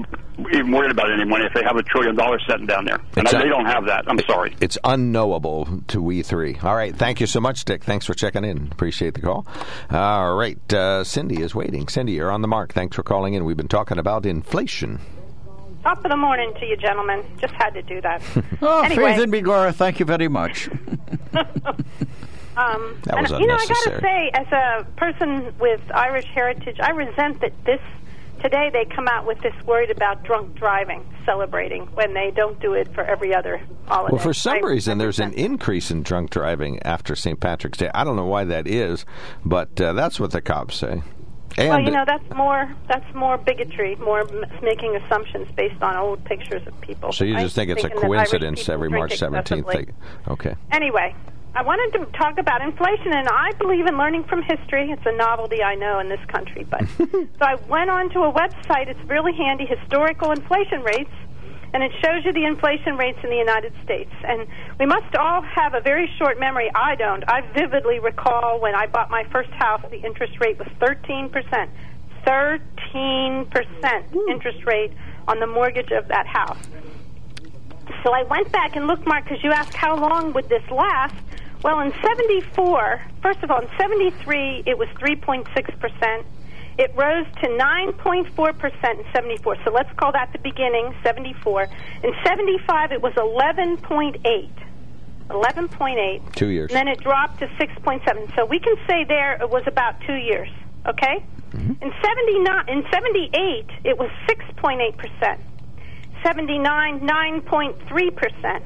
even worried about any money if they have $1 trillion sitting down there. And they don't have that. I'm sorry. It's unknowable to we three. All right, thank you so much, Dick. Thanks for checking in. Appreciate the call. All right, Cindy is waiting. Cindy, you're on the mark. Thanks for calling in. We've been talking about inflation. Top of the morning to you, gentlemen. Just had to do that. Anyway. Faith in Begora, thank you very much. That was unnecessary. I got to say, as a person with Irish heritage, I resent that today they come out with this word about drunk driving, celebrating, when they don't do it for every other holiday. Well, for some reason, there's an increase in drunk driving after St. Patrick's Day. I don't know why that is, but that's what the cops say. And well, that's more bigotry, more making assumptions based on old pictures of people. So you just think it's a coincidence every March 17th thing. Okay. Anyway. I wanted to talk about inflation, and I believe in learning from history. It's a novelty, I know, in this country. But so I went onto a website. It's really handy, historical inflation rates, and it shows you the inflation rates in the United States. And we must all have a very short memory. I don't. I vividly recall when I bought my first house, the interest rate was 13%. 13% interest rate on the mortgage of that house. So I went back and looked, Mark, because you asked how long would this last. Well, in 74, first of all, in 73, it was 3.6%. It rose to 9.4% in 74. So let's call that the beginning, 74. In 75, it was 11.8. 11.8. 2 years. And then it dropped to 6.7. So we can say there it was about 2 years, okay? Mm-hmm. In 78, it was 6.8%. 79, 9.3%.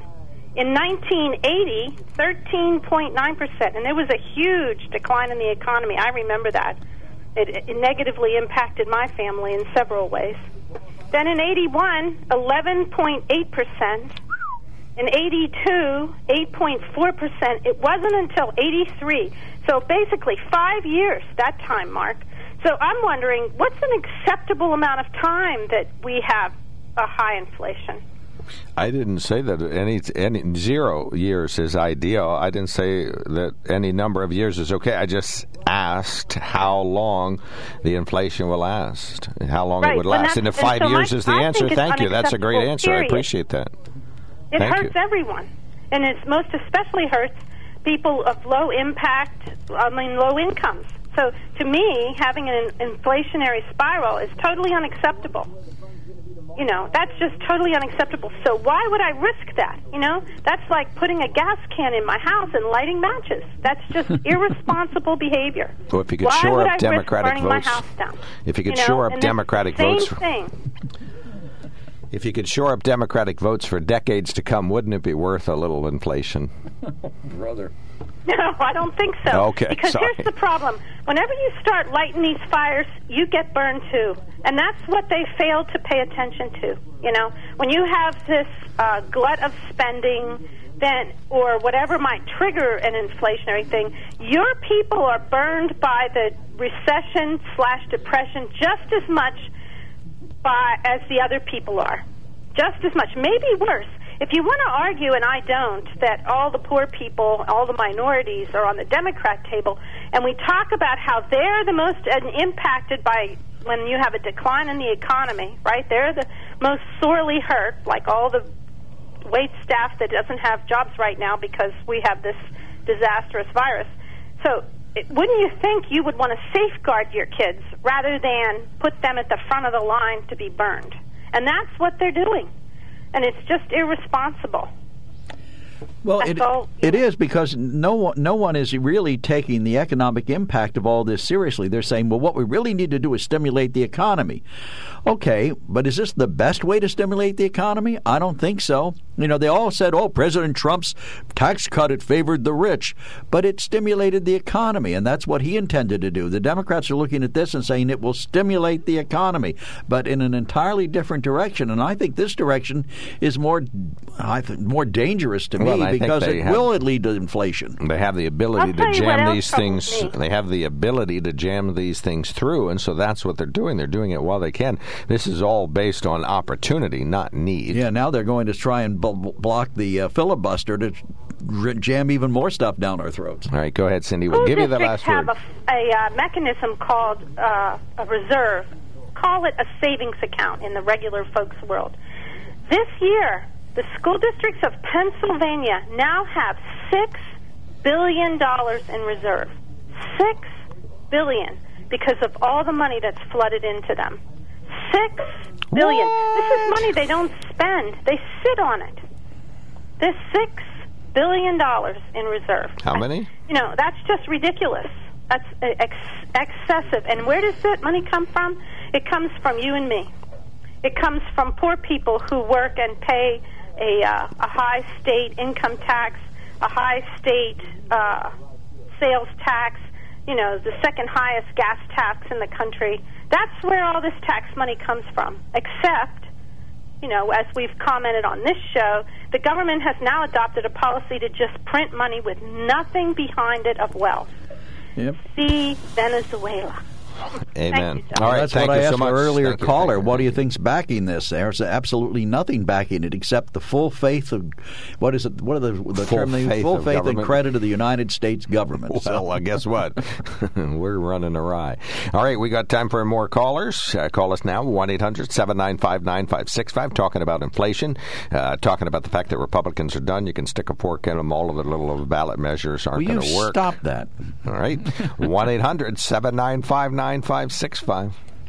In 1980, 13.9%. And there was a huge decline in the economy. I remember that. It negatively impacted my family in several ways. Then in 81, 11.8%. In 82, 8.4%. It wasn't until 83. So basically 5 years that time, Mark. So I'm wondering, what's an acceptable amount of time that we have a high inflation? I didn't say that any 0 years is ideal. I didn't say that any number of years is okay. I just asked how long the inflation will last, and how long it would last. And if 5 years is the answer, thank you. That's a great answer. I appreciate that. It hurts everyone, and it most especially hurts people of low incomes. So to me, having an inflationary spiral is totally unacceptable. You know, that's just totally unacceptable. So why would I risk that? You know, that's like putting a gas can in my house and lighting matches. That's just irresponsible behavior. Well, if you could shore up Democratic votes, if you could shore up Democratic votes for decades to come, wouldn't it be worth a little inflation? Brother. No, I don't think so. Okay, because here's the problem. Whenever you start lighting these fires, you get burned too. And that's what they fail to pay attention to. You know, when you have this glut of spending, then, or whatever might trigger an inflationary thing, your people are burned by the recession/depression just as much as the other people are. Just as much, maybe worse. If you want to argue, and I don't, that all the poor people, all the minorities are on the Democrat table, and we talk about how they're the most impacted by when you have a decline in the economy, right? They're the most sorely hurt, like all the wait staff that doesn't have jobs right now because we have this disastrous virus. So wouldn't you think you would want to safeguard your kids rather than put them at the front of the line to be burned? And that's what they're doing. And it's just irresponsible. Well, it is, because no one is really taking the economic impact of all this seriously. They're saying, well, what we really need to do is stimulate the economy. Okay, but is this the best way to stimulate the economy? I don't think so. You know, they all said, oh, President Trump's tax cut, it favored the rich. But it stimulated the economy, and that's what he intended to do. The Democrats are looking at this and saying it will stimulate the economy, but in an entirely different direction. And I think this direction is more dangerous to me. Well, because it will lead to inflation. They have the ability to jam these things. They have the ability to jam these things through, and so that's what they're doing. They're doing it while they can. This is all based on opportunity, not need. Yeah. Now they're going to try and block the filibuster to jam even more stuff down our throats. All right, go ahead, Cindy. We'll give you the last word. A mechanism called a reserve. Call it a savings account in the regular folks' world. This year, the school districts of Pennsylvania now have $6 billion in reserve. $6 billion, because of all the money that's flooded into them. $6 billion. What? This is money they don't spend. They sit on it. There's $6 billion in reserve. How many? You know, that's just ridiculous. That's excessive. And where does that money come from? It comes from you and me. It comes from poor people who work and pay a high state income tax, a high state sales tax, you know, the second highest gas tax in the country. That's where all this tax money comes from, except, you know, as we've commented on this show, the government has now adopted a policy to just print money with nothing behind it of wealth. Yep. See Venezuela. Amen. All right, thank you so much. Well, that's what I asked our earlier caller. What do you think's backing this? There's absolutely nothing backing it except the full faith of what is it? What are the term? Full faith and credit of the United States government. Well, guess what? We're running awry. All right, we got time for more callers. Call us now, 1-800-795-9565. Talking about inflation, talking about the fact that Republicans are done. You can stick a fork in them. All of the little ballot measures aren't going to work. Stop that. All right, 1-800-795-9565.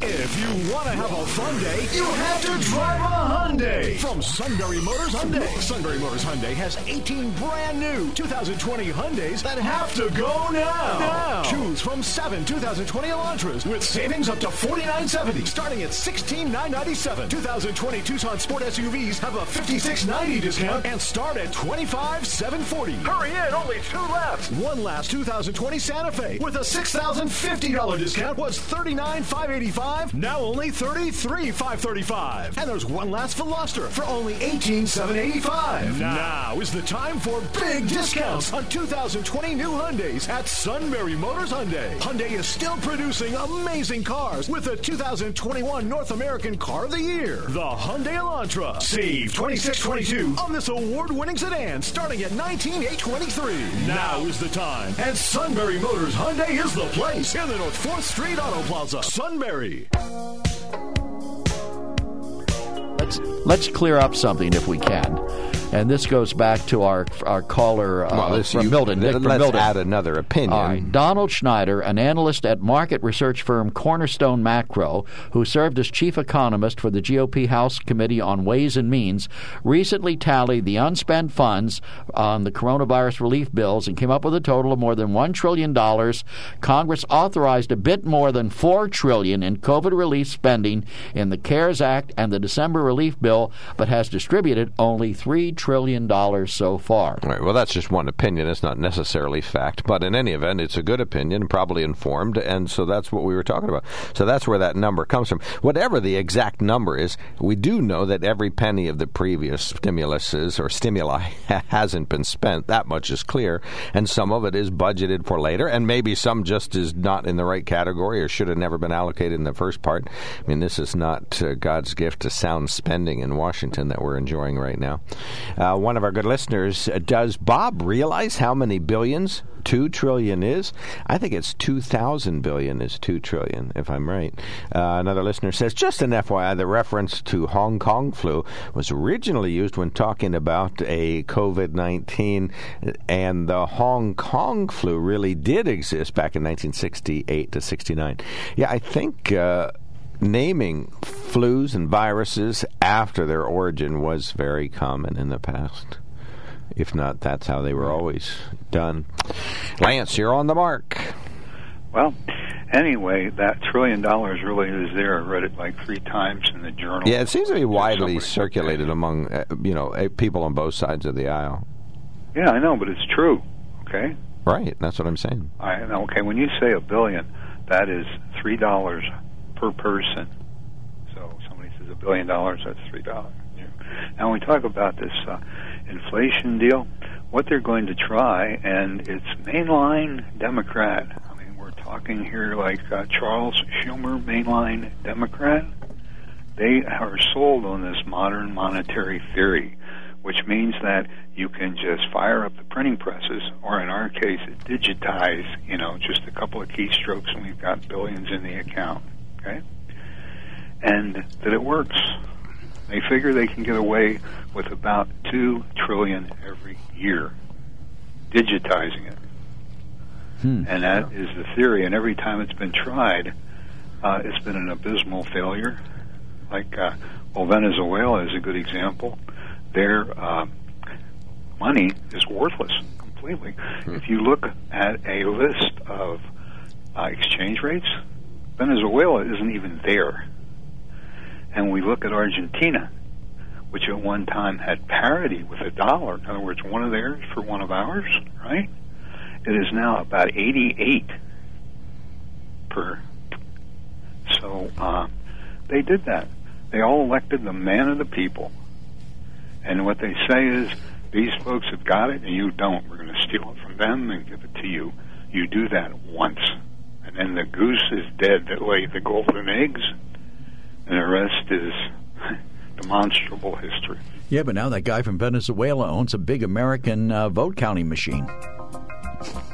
If you want to have a fun day, you have to drive a Hyundai from Sunbury Motors Hyundai. Sunbury Motors Hyundai has 18 brand new 2020 Hyundais that have to go now. Choose from 7 2020 Elantras with savings up to $49.70, starting at $16,997. 2020 Tucson Sport SUVs have a $56.90 discount and start at $25,740. Hurry in, only two left. One last 2020 Santa Fe with a $6,050 discount was $39,585, now only $33,535. And there's one last Veloster for only $18,785. Now is the time for big discounts on 2020 new Hyundais at Sunbury Motors Hyundai. Hyundai is still producing amazing cars with the 2021 North American Car of the Year, the Hyundai Elantra. Save $26.22 on this award-winning sedan starting at $19,823. Now is the time, and Sunbury Motors Hyundai is the place in the North 4th Street Auto Plaza, Sunbury. Let's clear up something if we can. And this goes back to our caller from Milton. Let's add another opinion. Donald Schneider, an analyst at market research firm Cornerstone Macro, who served as chief economist for the GOP House Committee on Ways and Means, recently tallied the unspent funds on the coronavirus relief bills and came up with a total of more than $1 trillion. Congress authorized a bit more than $4 trillion in COVID relief spending in the CARES Act and the December relief bill, but has distributed only $3 trillion so far. All right, well, that's just one opinion. It's not necessarily fact, but in any event, it's a good opinion, probably informed, and so that's what we were talking about. So that's where that number comes from. Whatever the exact number is, we do know that every penny of the previous stimuluses or stimuli hasn't been spent. That much is clear, and some of it is budgeted for later, and maybe some just is not in the right category or should have never been allocated in the first part. I mean, this is not God's gift to sound spending in Washington that we're enjoying right now. One of our good listeners, does Bob realize how many billions 2 trillion is? I think it's 2,000 billion is 2 trillion, if I'm right. Another listener says, just an FYI, the reference to Hong Kong flu was originally used when talking about a COVID-19, and the Hong Kong flu really did exist back in 1968 to 69. Yeah, I think naming flus and viruses after their origin was very common in the past. If not, that's how they were always done. Lance, you're on the mark. Well, anyway, that $1 trillion really is there. I read it like 3 times in the journal. Yeah, it seems to be widely circulated among, people on both sides of the aisle. Yeah, I know, but it's true, okay? Right, that's what I'm saying. Okay, when you say $1 billion, that is $3 per person. So somebody says $1 billion, that's $3. Yeah. Now, when we talk about this inflation deal, what they're going to try, and it's mainline Democrat. I mean, we're talking here like Charles Schumer, mainline Democrat. They are sold on this modern monetary theory, which means that you can just fire up the printing presses, or in our case, digitize, just a couple of keystrokes, and we've got billions in the account. Okay? And that it works. They figure they can get away with about $2 trillion every year, digitizing it. And that is the theory. And every time it's been tried, it's been an abysmal failure. Like, Venezuela is a good example. Their money is worthless completely. If you look at a list of exchange rates, Venezuela isn't even there. And we look at Argentina, which at one time had parity with $1. In other words, one of theirs for one of ours, right? It is now about 88 per. So they did that. They all elected the man of the people. And what they say is, these folks have got it and you don't. We're going to steal it from them and give it to you. You do that once. And then the goose is dead that laid the golden eggs, and the rest is demonstrable history. Yeah, but now that guy from Venezuela owns a big American vote counting machine.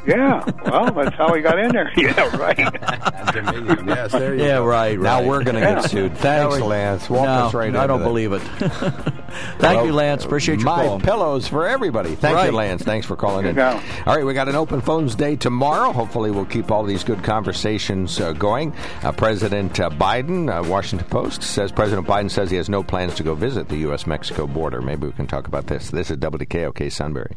Yeah, well, that's how he got in there. Yeah, right. That's amazing. Yes, there you go. Yeah, right. Now we're going to get sued. Thanks, Lance. Walk us right into it. I don't believe it. Thank you, Lance. Appreciate your call. My pillows for everybody. Thank you, Lance. Thanks for calling in. All right, we got an open phones day tomorrow. Hopefully, we'll keep all these good conversations going. President Biden, Washington Post, says President Biden says he has no plans to go visit the U.S.-Mexico border. Maybe we can talk about this. This is WKOK Sunbury.